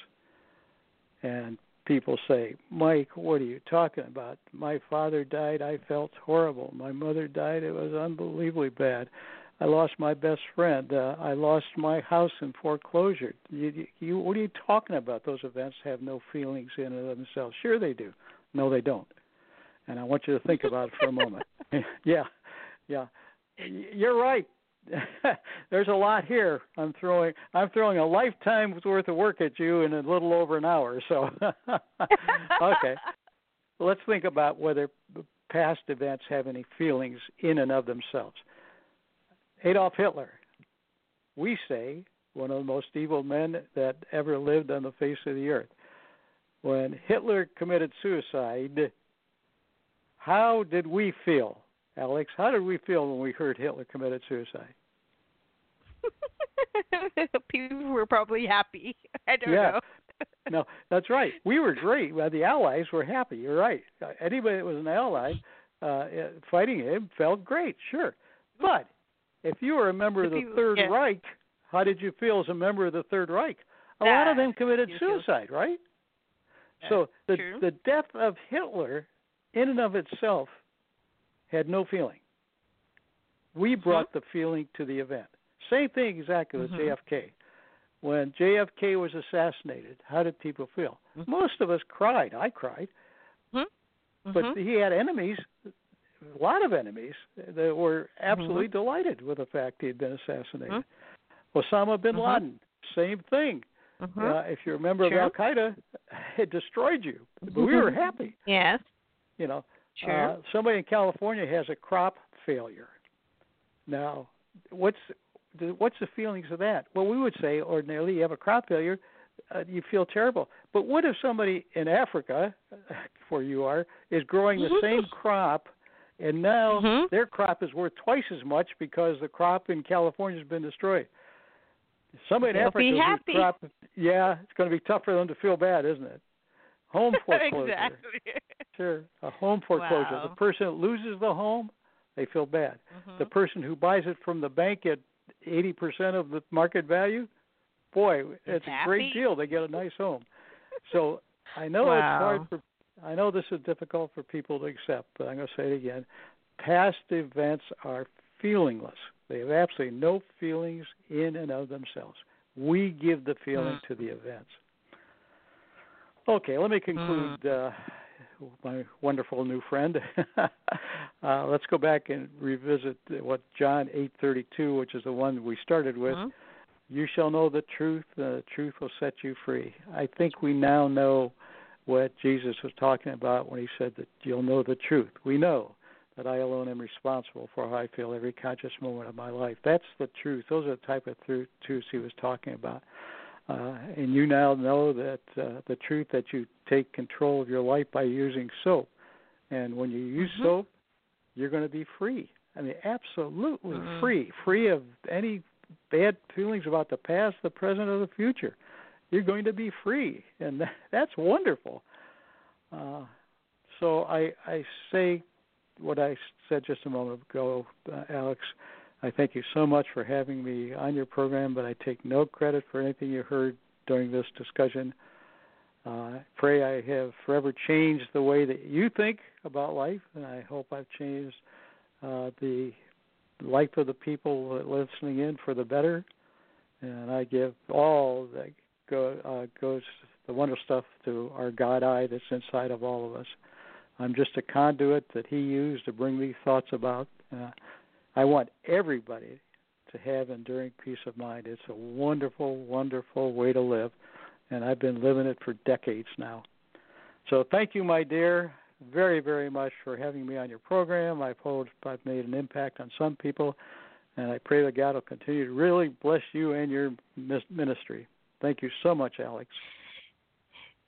And people say, Mike, what are you talking about? My father died. I felt horrible. My mother died. It was unbelievably bad. I lost my best friend. Uh, I lost my house in foreclosure. You, you, what are you talking about? Those events have no feelings in and of themselves. Sure they do. No, they don't. And I want you to think about it for a moment. yeah, yeah. You're right. There's a lot here. I'm throwing I'm throwing a lifetime's worth of work at you in a little over an hour. So, okay. Let's think about whether past events have any feelings in and of themselves. Adolf Hitler, we say, one of the most evil men that ever lived on the face of the earth. when Hitler committed suicide, how did we feel, Alex? How did we feel when we heard Hitler committed suicide? People were probably happy. I don't yeah. know. No, that's right. We were great. Well, the Allies were happy. You're right. Anybody that was an ally uh, fighting him felt great, sure. But if you were a member the of the people, Third yeah. Reich, how did you feel as a member of the Third Reich? A nah, lot of them committed suicide, feel. right? That's so the true. the death of Hitler in and of itself had no feeling. We brought mm-hmm. the feeling to the event. Same thing exactly with mm-hmm. J F K. When J F K was assassinated, how did people feel? Mm-hmm. Most of us cried. I cried. Mm-hmm. But mm-hmm. he had enemies, a lot of enemies, that were absolutely mm-hmm. delighted with the fact he had been assassinated. Mm-hmm. Osama bin mm-hmm. Laden, same thing. Mm-hmm. Uh, if you're a member sure. of Al-Qaeda, it destroyed you. But we were happy. Yes. You know, sure. uh, somebody in California has a crop failure. Now, what's... What's the feelings of that? Well, we would say ordinarily you have a crop failure, uh, you feel terrible. But what if somebody in Africa, where you are, is growing the same crop, and now mm-hmm. their crop is worth twice as much because the crop in California has been destroyed? Somebody in They'll Africa whose crop, yeah, it's going to be tough for them to feel bad, isn't it? Home foreclosure, exactly. Sure, a home foreclosure. Wow. The person that loses the home, they feel bad. Mm-hmm. The person who buys it from the bank at eighty percent of the market value, boy, it's a great deal. They get a nice home. So I know wow. it's hard for, I know this is difficult for people to accept, but I'm going to say it again. Past events are feelingless. They have absolutely no feelings in and of themselves. We give the feeling mm. to the events. Okay, let me conclude, mm. uh, my wonderful new friend. Uh, let's go back and revisit what John eight thirty-two, which is the one we started with. Mm-hmm. You shall know the truth, and the truth will set you free. I think we now know what Jesus was talking about when he said that you'll know the truth. We know that I alone am responsible for how I feel every conscious moment of my life. That's the truth. Those are the type of truth, truths he was talking about. Uh, and you now know that uh, the truth that you take control of your life by using SOAP. And when you use mm-hmm. SOAP, you're going to be free. I mean, absolutely mm-hmm. free, free of any bad feelings about the past, the present, or the future. You're going to be free, and that, that's wonderful. Uh, so I, I say what I said just a moment ago, uh, Alex. I thank you so much for having me on your program, but I take no credit for anything you heard during this discussion. Uh, pray I have forever changed the way that you think about life, and I hope I've changed uh, the life of the people listening in for the better. And I give all that go, uh, goes, the wonderful stuff to our God-I that's inside of all of us. I'm just a conduit that he used to bring these thoughts about. Uh, I want everybody to have enduring peace of mind. It's a wonderful, wonderful way to live. And I've been living it for decades now. So thank you, my dear, very, very much for having me on your program. I hope I've made an impact on some people, and I pray that God will continue to really bless you and your ministry. Thank you so much, Alex.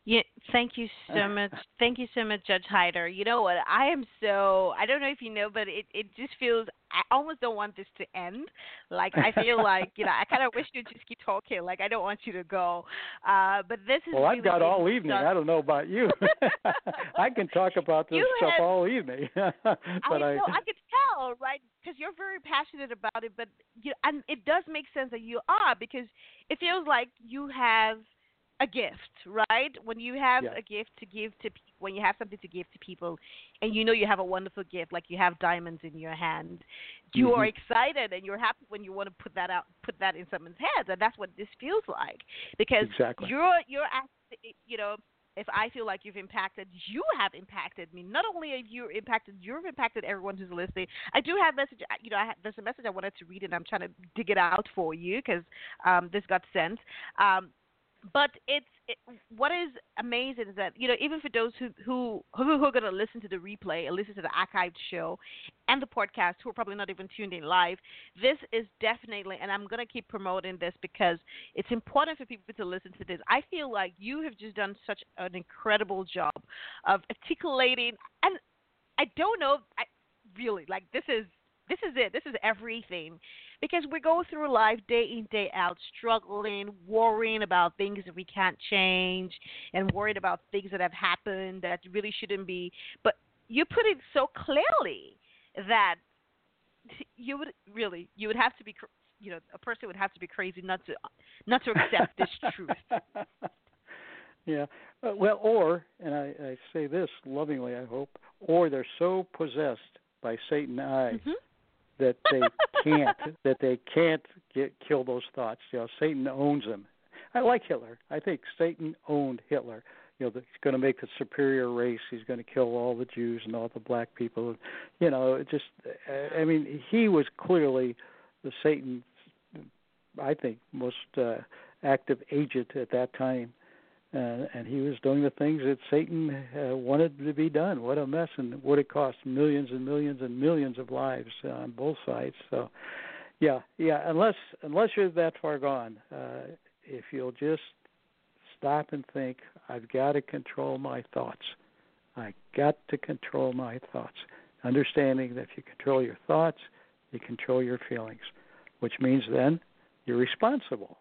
Yeah, thank you so much. Thank you so much, Judge Hider. You know what? I am so, I don't know if you know, but it, it just feels, I almost don't want this to end. Like, I feel like, you know, I kind of wish you'd just keep talking. Like, I don't want you to go. Uh, but this is. Well, really I've got all evening. Stuff. I don't know about you. I can talk about this you stuff have, all evening. but I know. I, I can tell, right? Because you're very passionate about it. But, you know, and it does make sense that you are, because it feels like you have a gift, right? When you have yeah. a gift to give to people, when you have something to give to people, and you know you have a wonderful gift, like you have diamonds in your hand, you mm-hmm. are excited and you're happy when you want to put that out, put that in someone's hands, and that's what this feels like. Because exactly. you're you're you know, if I feel like you've impacted, you have impacted me. Not only are you impacted, you've impacted everyone who's listening. I do have message, you know, I have, there's a message I wanted to read, and I'm trying to dig it out for you because um, this got sent. Um, But it's it, what is amazing is that, you know, even for those who who, who are going to listen to the replay or listen to the archived show and the podcast who are probably not even tuned in live, this is definitely, and I'm going to keep promoting this because it's important for people to listen to this. I feel like you have just done such an incredible job of articulating, and I don't know, I, really, like this is, This is it. This is everything. Because we go through life day in, day out, struggling, worrying about things that we can't change and worried about things that have happened that really shouldn't be. But you put it so clearly that you would really, you would have to be, you know, a person would have to be crazy not to, not to accept this truth. Yeah. Uh, well, or, and I, I say this lovingly, I hope, or they're so possessed by Satan-I, mm-hmm. that they can't, that they can't get, kill those thoughts. You know, Satan owns them. I like Hitler. I think Satan owned Hitler. You know, he's going to make the superior race. He's going to kill all the Jews and all the black people. You know, it just, I mean, he was clearly the Satan, I think, most uh, active agent at that time. Uh, and he was doing the things that Satan uh, wanted to be done. What a mess, and what it cost millions and millions and millions of lives uh, on both sides. So, yeah, yeah. Unless unless you're that far gone, uh, if you'll just stop and think, I've got to control my thoughts. I got to control my thoughts. Understanding that if you control your thoughts, you control your feelings, which means then you're responsible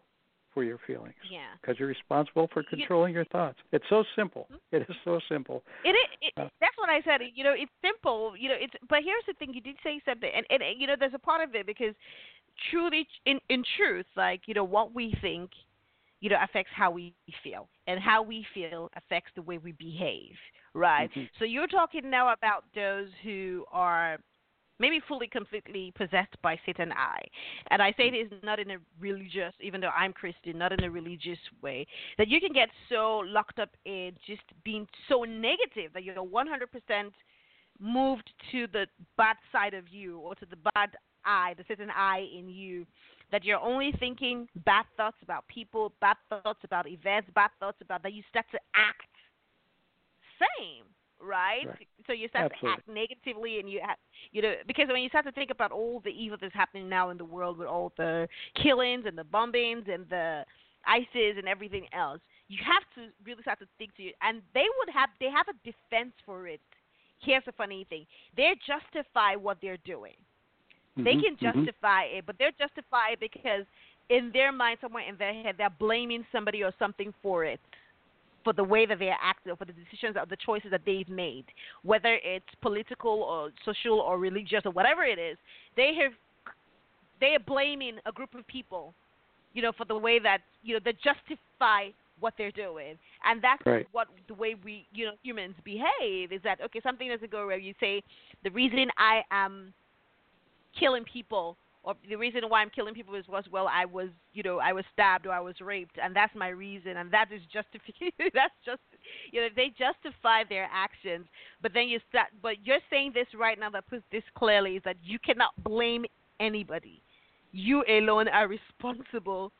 for your feelings. Yeah. Because you're responsible for controlling you, your thoughts. It's so simple. It is so simple. It is. It, uh, that's what I said. You know, it's simple. You know, it's. But here's the thing. You did say something, and, and, and you know, there's a part of it because, truly, in in truth, like, you know, what we think, you know, affects how we feel, and how we feel affects the way we behave. Right. Mm-hmm. So you're talking now about those who are maybe fully, completely possessed by Satan-I. And I say this not in a religious, even though I'm Christian, not in a religious way, that you can get so locked up in just being so negative that you're one hundred percent moved to the bad side of you, or to the bad eye, the Satan-I in you, that you're only thinking bad thoughts about people, bad thoughts about events, bad thoughts about that you start to act same. Right? right? So you start Absolutely. to act negatively, and you, act, you know, because when you start to think about all the evil that's happening now in the world with all the killings and the bombings and the ISIS and everything else, you have to really start to think to you. And they would have, they have a defense for it. Here's the funny thing: they justify what they're doing. Mm-hmm, they can justify mm-hmm. it, but they're justified because in their mind, somewhere in their head, they're blaming somebody or something for it, for the way that they are acting, for the decisions or the choices that they've made, whether it's political or social or religious or whatever it is. They have, they are blaming a group of people, you know, for the way that, you know, they justify what they're doing. And that's right. what the way we, you know, humans behave is that, okay, something doesn't go where you say, the reason I am killing people, or the reason why I'm killing people is was, well, I was, you know, I was stabbed or I was raped, and that's my reason, and that is justification. That's just, you know, they justify their actions. But then you start, but you're saying this right now that puts this clearly, is that you cannot blame anybody. You alone are responsible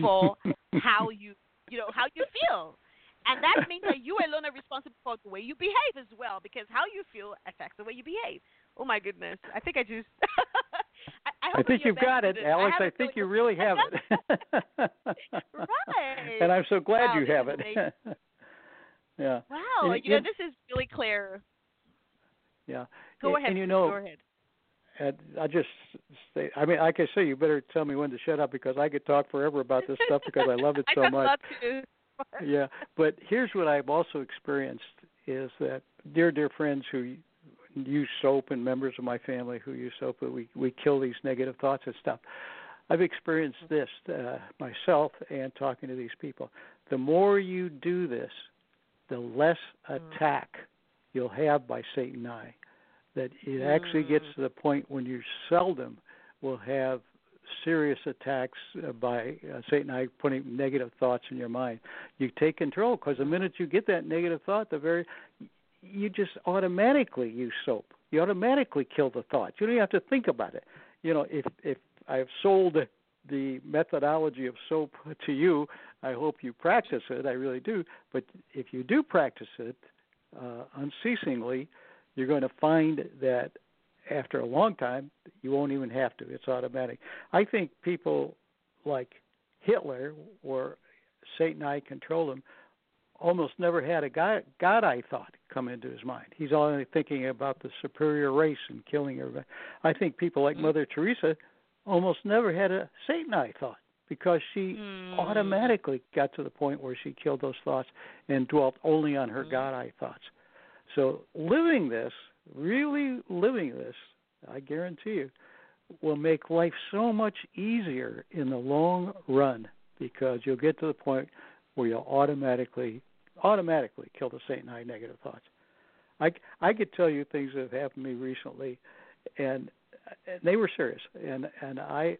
for how you, you know, how you feel. And that means that you alone are responsible for the way you behave as well, because how you feel affects the way you behave. Oh, my goodness. I think I just... I, I, I think you've got it, Alex. I, I think you really have it. Right. And I'm so glad wow, you have it. Yeah. Wow. And, you know, and, this is really clear. Yeah. Go and, ahead. And you know, go ahead. And I just say, I mean, like I say, you better tell me when to shut up, because I could talk forever about this stuff because I love it so I much. Love to. Yeah. But here's what I've also experienced is that, dear, dear friends who use SOAP and members of my family who use SOAP, but we, we kill these negative thoughts and stuff. I've experienced this uh, myself and talking to these people. The more you do this, the less attack mm. you'll have by Satan-I, that it mm. actually gets to the point when you seldom will have serious attacks by uh, Satan-I putting negative thoughts in your mind. You take control, because the minute you get that negative thought, the very... you just automatically use SOAP. You automatically kill the thoughts. You don't even have to think about it. You know, if if I've sold the methodology of SOAP to you. I hope you practice it. I really do. But if you do practice it uh, unceasingly, you're going to find that after a long time, you won't even have to. It's automatic. I think people like Hitler or Satan-I control him almost never had a God-I thought come into his mind. He's only thinking about the superior race and killing everybody. I think people like Mother Teresa almost never had a Satan-I thought because she mm. automatically got to the point where she killed those thoughts and dwelt only on her mm. God-I thoughts. So living this, really living this, I guarantee you, will make life so much easier in the long run because you'll get to the point where you'll automatically, automatically kill the Satan-I negative thoughts. I, I could tell you things that have happened to me recently, and And they were serious, and and I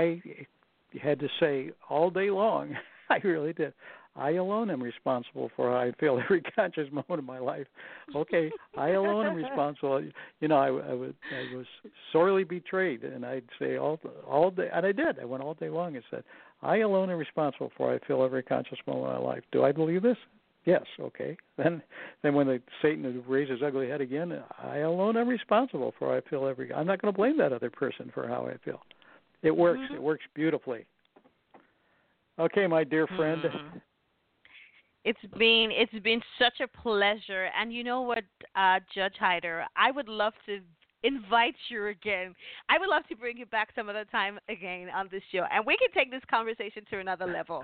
I had to say all day long, I really did, I alone am responsible for how I feel every conscious moment of my life. Okay, I alone am responsible. You know, I, I, was, I was sorely betrayed, and I'd say all all day, and I did. I went all day long and said, I alone am responsible for how I feel every conscious moment of my life. Do I believe this? Yes, okay. Then then when the Satan raises his ugly head again, I alone am responsible for how I feel every... I'm not going to blame that other person for how I feel. It works. Mm-hmm. It works beautifully. Okay, my dear friend. Mm-hmm. It's been it's been such a pleasure. And you know what, uh, Judge Hider, I would love to invite you again. I would love to bring you back some other time again on this show, and we can take this conversation to another level.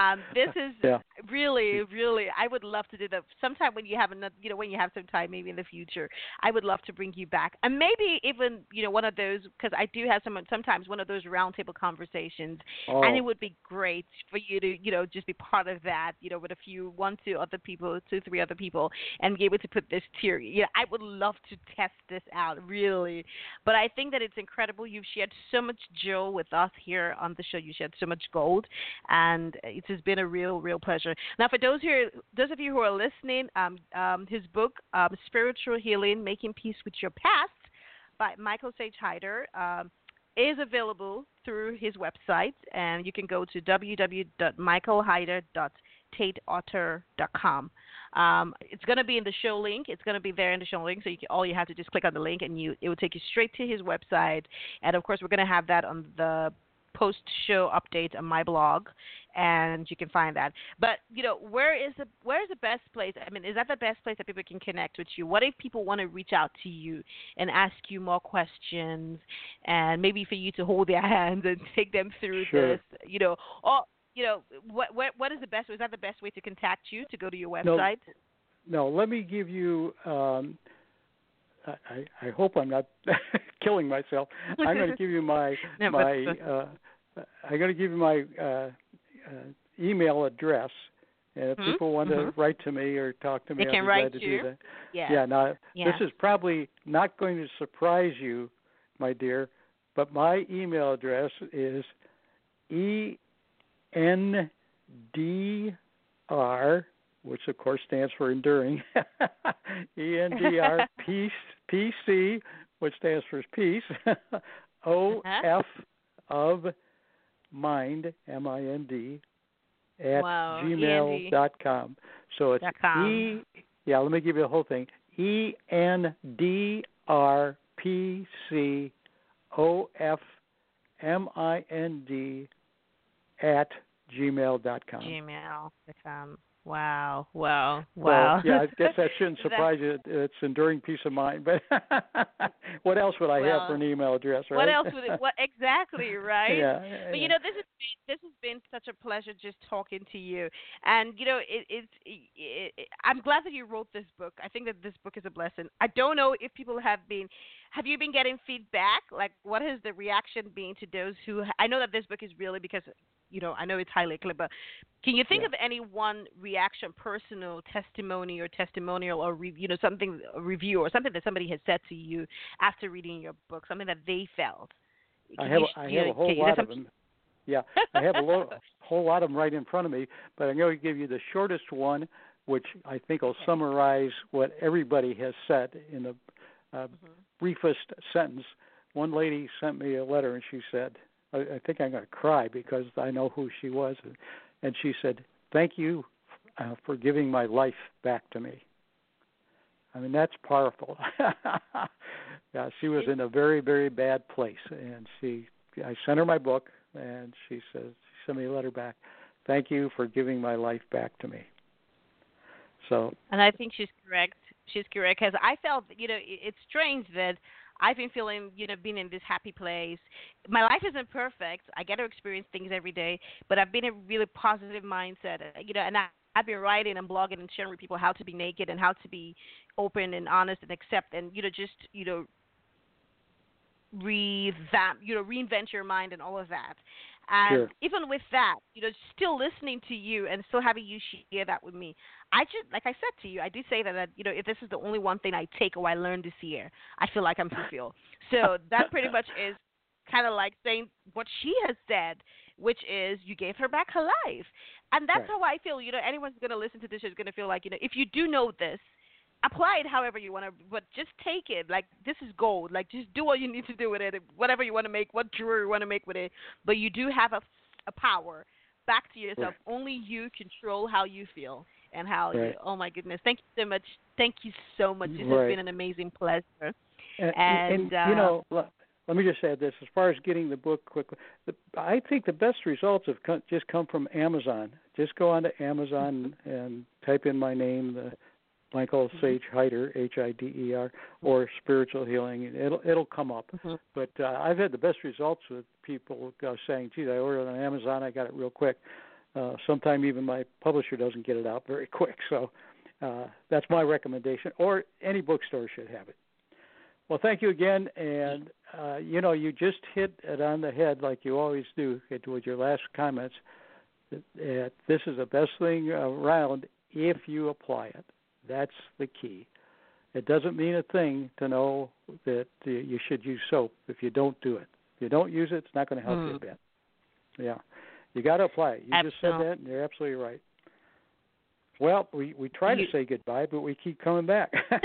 Um, this is yeah. really, really. I would love to do that sometime when you have another, you know, when you have some time, maybe in the future. I would love to bring you back, and maybe even, you know, one of those, because I do have some sometimes one of those roundtable conversations, oh. and it would be great for you to, you know, just be part of that, you know, with a few one, two other people, two, three other people, and be able to put this theory. Yeah, you know, I would love to test this out. Really. Really, but I think that it's incredible. You've shared so much joy with us here on the show. You shared so much gold, and it has been a real, real pleasure. Now, for those here, those of you who are listening, um, um, his book, um, Spiritual Healing, Making Peace with Your Past, by Michael Sage Hider, um, is available through his website, and you can go to w w w dot michael hider dot tate author dot com. Um, it's going to be in the show link. It's going to be there in the show link. So you can, all you have to do is click on the link, and you it will take you straight to his website. And, of course, we're going to have that on the post-show update on my blog, and you can find that. But, you know, where is the where is the best place? I mean, is that the best place that people can connect with you? What if people want to reach out to you and ask you more questions, and maybe for you to hold their hands and take them through sure. this, you know, or You know, what, what what is the best? Is that the best way to contact you, to go to your website? No, no, let me give you um, – I, I hope I'm not killing myself. I'm going to give you my no, my uh, – I'm going to give you my uh, uh, email address. And if mm-hmm. people want to mm-hmm. write to me or talk to me, I'll be glad to do that. Yeah. Yeah, now, yeah. This is probably not going to surprise you, my dear, but my email address is e N D R, which of course stands for enduring, E N D R, peace, P C, which stands for peace, O F of mind, M I N D, at wow, gmail dot com. So it's E, yeah, let me give you the whole thing, E N D R P C O F M I N D at gmail dot com. gmail dot com. Wow, wow, wow. Well, yeah, I guess that shouldn't surprise you. It's enduring peace of mind. But what else would I well, have for an email address, right? What else would it, what, exactly, right? yeah, but, you yeah. know, this has, been, this has been such a pleasure just talking to you. And, you know, it, it, it, it, I'm glad that you wrote this book. I think that this book is a blessing. I don't know if people have been – have you been getting feedback? Like, what has the reaction been to those who – I know that this book is really because – You know, I know it's highly clear, but can you think yeah. of any one reaction, personal testimony or testimonial or, re- you know, something, a review or something that somebody has said to you after reading your book, something that they felt? Can I have, you, I have know, a whole lot of them. Yeah, I have a lo- whole lot of them right in front of me, but I'm going to give you the shortest one, which I think will okay. summarize what everybody has said in the uh, mm-hmm. briefest sentence. One lady sent me a letter, and she said, I, I think I'm going to cry because I know who she was. And, and she said, thank you uh, for giving my life back to me. I mean, that's powerful. Yeah, she was in a very, very bad place. And she, I sent her my book, and she says, she sent me a letter back. Thank you for giving my life back to me. So, and I think she's correct. She's correct because I felt, you know, it's strange that I've been feeling, you know, being in this happy place. My life isn't perfect. I get to experience things every day, but I've been in a really positive mindset, you know, and I, I've been writing and blogging and sharing with people how to be naked and how to be open and honest and accept and, you know, just, you know, revamp, you know, reinvent your mind and all of that. And sure. Even with that, you know, still listening to you and still having you share that with me, I just, like I said to you, I do say that, that you know, if this is the only one thing I take or I learned this year, I feel like I'm fulfilled. So that pretty much is kind of like saying what she has said, which is you gave her back her life. And that's right. How I feel. You know, anyone's going to listen to this is going to feel like, you know, if you do know this, apply it however you want to, but just take it. Like, this is gold. Like, just do what you need to do with it, whatever you want to make, what jewelry you want to make with it. But you do have a, a power back to yourself. Right. Only you control how you feel and how, right. you, oh, my goodness. Thank you so much. Thank you so much. This right. has been an amazing pleasure. And, and, and uh, you know, look, let me just add this. As far as getting the book quickly, the, I think the best results have come, just come from Amazon. Just go onto Amazon and type in my name, the Michael Sage Hider, H I D E R, or Spiritual Healing. It'll it'll come up. Mm-hmm. But uh, I've had the best results with people uh, saying, geez, I ordered on Amazon, I got it real quick. Uh, Sometimes even my publisher doesn't get it out very quick. So uh, that's my recommendation, or any bookstore should have it. Well, thank you again. And, uh, you know, you just hit it on the head like you always do with your last comments. That this is the best thing around if you apply it. That's the key. It doesn't mean a thing to know that you should use soap if you don't do it. If you don't use it, it's not going to help mm. you a bit. Yeah. You got to apply it. You absolutely. Just said that, and you're absolutely right. Well, we, we try you, to say goodbye, but we keep coming back. I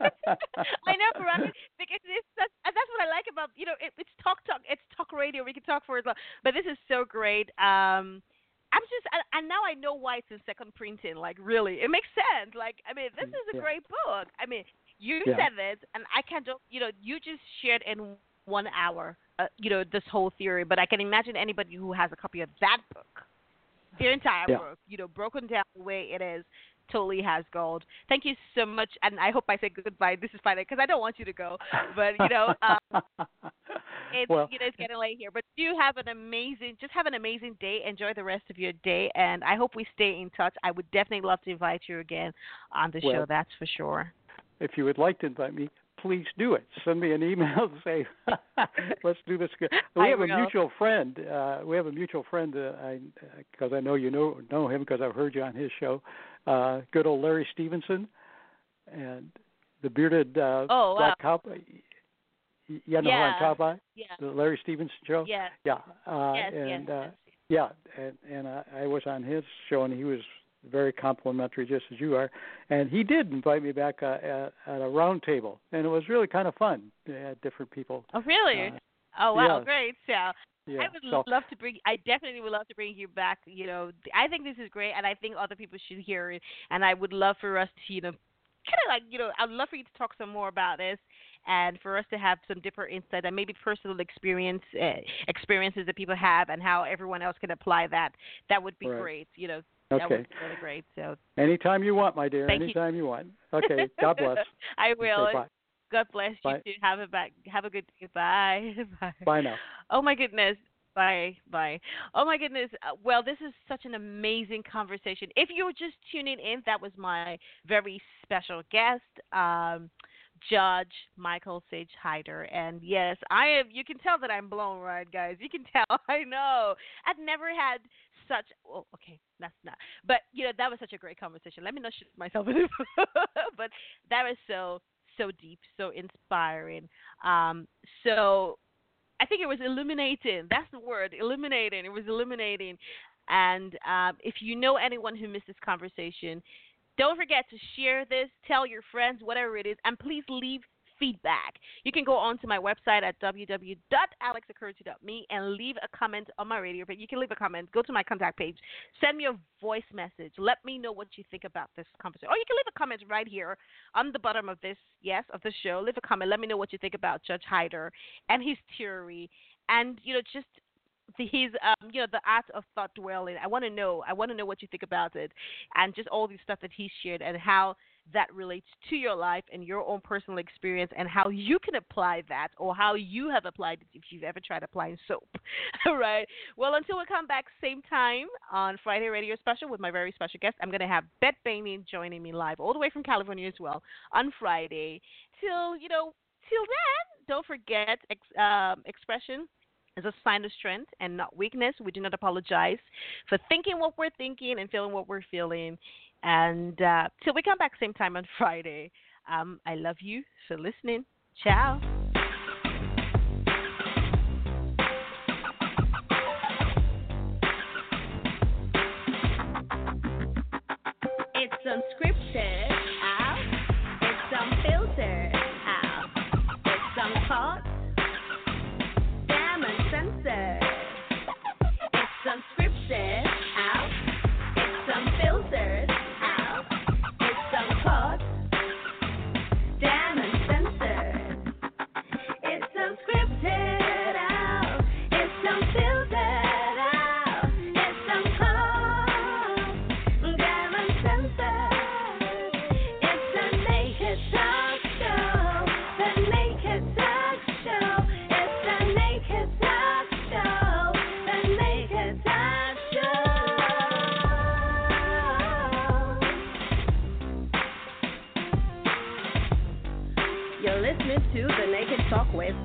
know, right? Because it's such, and that's what I like about, you know, it, it's talk, talk. It's talk radio. We can talk for as long. But this is so great. Um I'm just, and now I know why it's in second printing. Like, really, it makes sense. Like, I mean, this is a yeah. great book. I mean, you yeah. said it, and I can't, you know, you just shared in one hour, uh, you know, this whole theory. But I can imagine anybody who has a copy of that book, the entire yeah. book, you know, broken down the way it is, totally has gold. Thank you so much, and I hope I say goodbye. This is final because I don't want you to go, but you know, um, it's, well, you know, it's getting late here. But do have an amazing, just have an amazing day. Enjoy the rest of your day, and I hope we stay in touch. I would definitely love to invite you again on the well, show. That's for sure. If you would like to invite me, please do it. Send me an email and say, let's do this. We have a mutual friend. Uh, we have a mutual friend because uh, I, uh, I know you know, know him because I've heard you on his show, uh, good old Larry Stevenson and the bearded uh, oh, black wow. cowboy. You know yeah. who I'm talking about? Yeah. The Larry Stevenson show? Yeah. Yeah. Uh, yes, and, yes, uh, yes. Yeah. And, and uh, I was on his show, and he was very complimentary, just as you are. And he did invite me back uh, at, at a round table, and it was really kind of fun. They had different people. Oh, really? Uh, oh, wow, yeah. Great. So yeah. I would so, love to bring – I definitely would love to bring you back. You know, I think this is great, and I think other people should hear it. And I would love for us to, you know, kind of like, you know, I would love for you to talk some more about this and for us to have some different insight and maybe personal experience uh, experiences that people have and how everyone else can apply that. That would be right. great, you know. Okay. That was really great. So anytime you want, my dear. Thank anytime you. you want. Okay. God bless. I will. Okay, God bless bye. You too. Have a back. Have a good day. Bye. Bye. Bye now. Oh my goodness. Bye. Bye. Oh my goodness. Well, this is such an amazing conversation. If you're just tuning in, that was my very special guest. Um, Judge Michael Sage Hider, and yes, I am. You can tell that I'm blown, right, guys? You can tell. I know. I've never had such. Oh, okay, that's not. But you know, that was such a great conversation. Let me not shoot myself in the foot. But that was so so deep, so inspiring. Um, so I think it was illuminating. That's the word, illuminating. It was illuminating. And um, if you know anyone who missed this conversation, don't forget to share this, tell your friends, whatever it is, and please leave feedback. You can go on to my website at w w w dot alex okoroji dot me and leave a comment on my radio. But you can leave a comment. Go to my contact page. Send me a voice message. Let me know what you think about this conversation. Or you can leave a comment right here on the bottom of this, yes, of the show. Leave a comment. Let me know what you think about Judge Hider and his theory and, you know, just the, his, um, you know, the art of thought dwelling. I want to know. I want to know what you think about it and just all the stuff that he shared and how that relates to your life and your own personal experience and how you can apply that or how you have applied it if you've ever tried applying SOAP. All right. Well, until we come back same time on Friday Radio Special with my very special guest, I'm going to have Beth Bainey joining me live all the way from California as well on Friday. Till, you know, till then, don't forget ex- um, expression is a sign of strength and not weakness. We do not apologize for thinking what we're thinking and feeling what we're feeling. And uh, till we come back same time on Friday, um, I love you for listening. Ciao. It's unscripted out. It's unfiltered out. It's uncaught. Damn uncensored. It's unscripted out. It's unfiltered. Talk with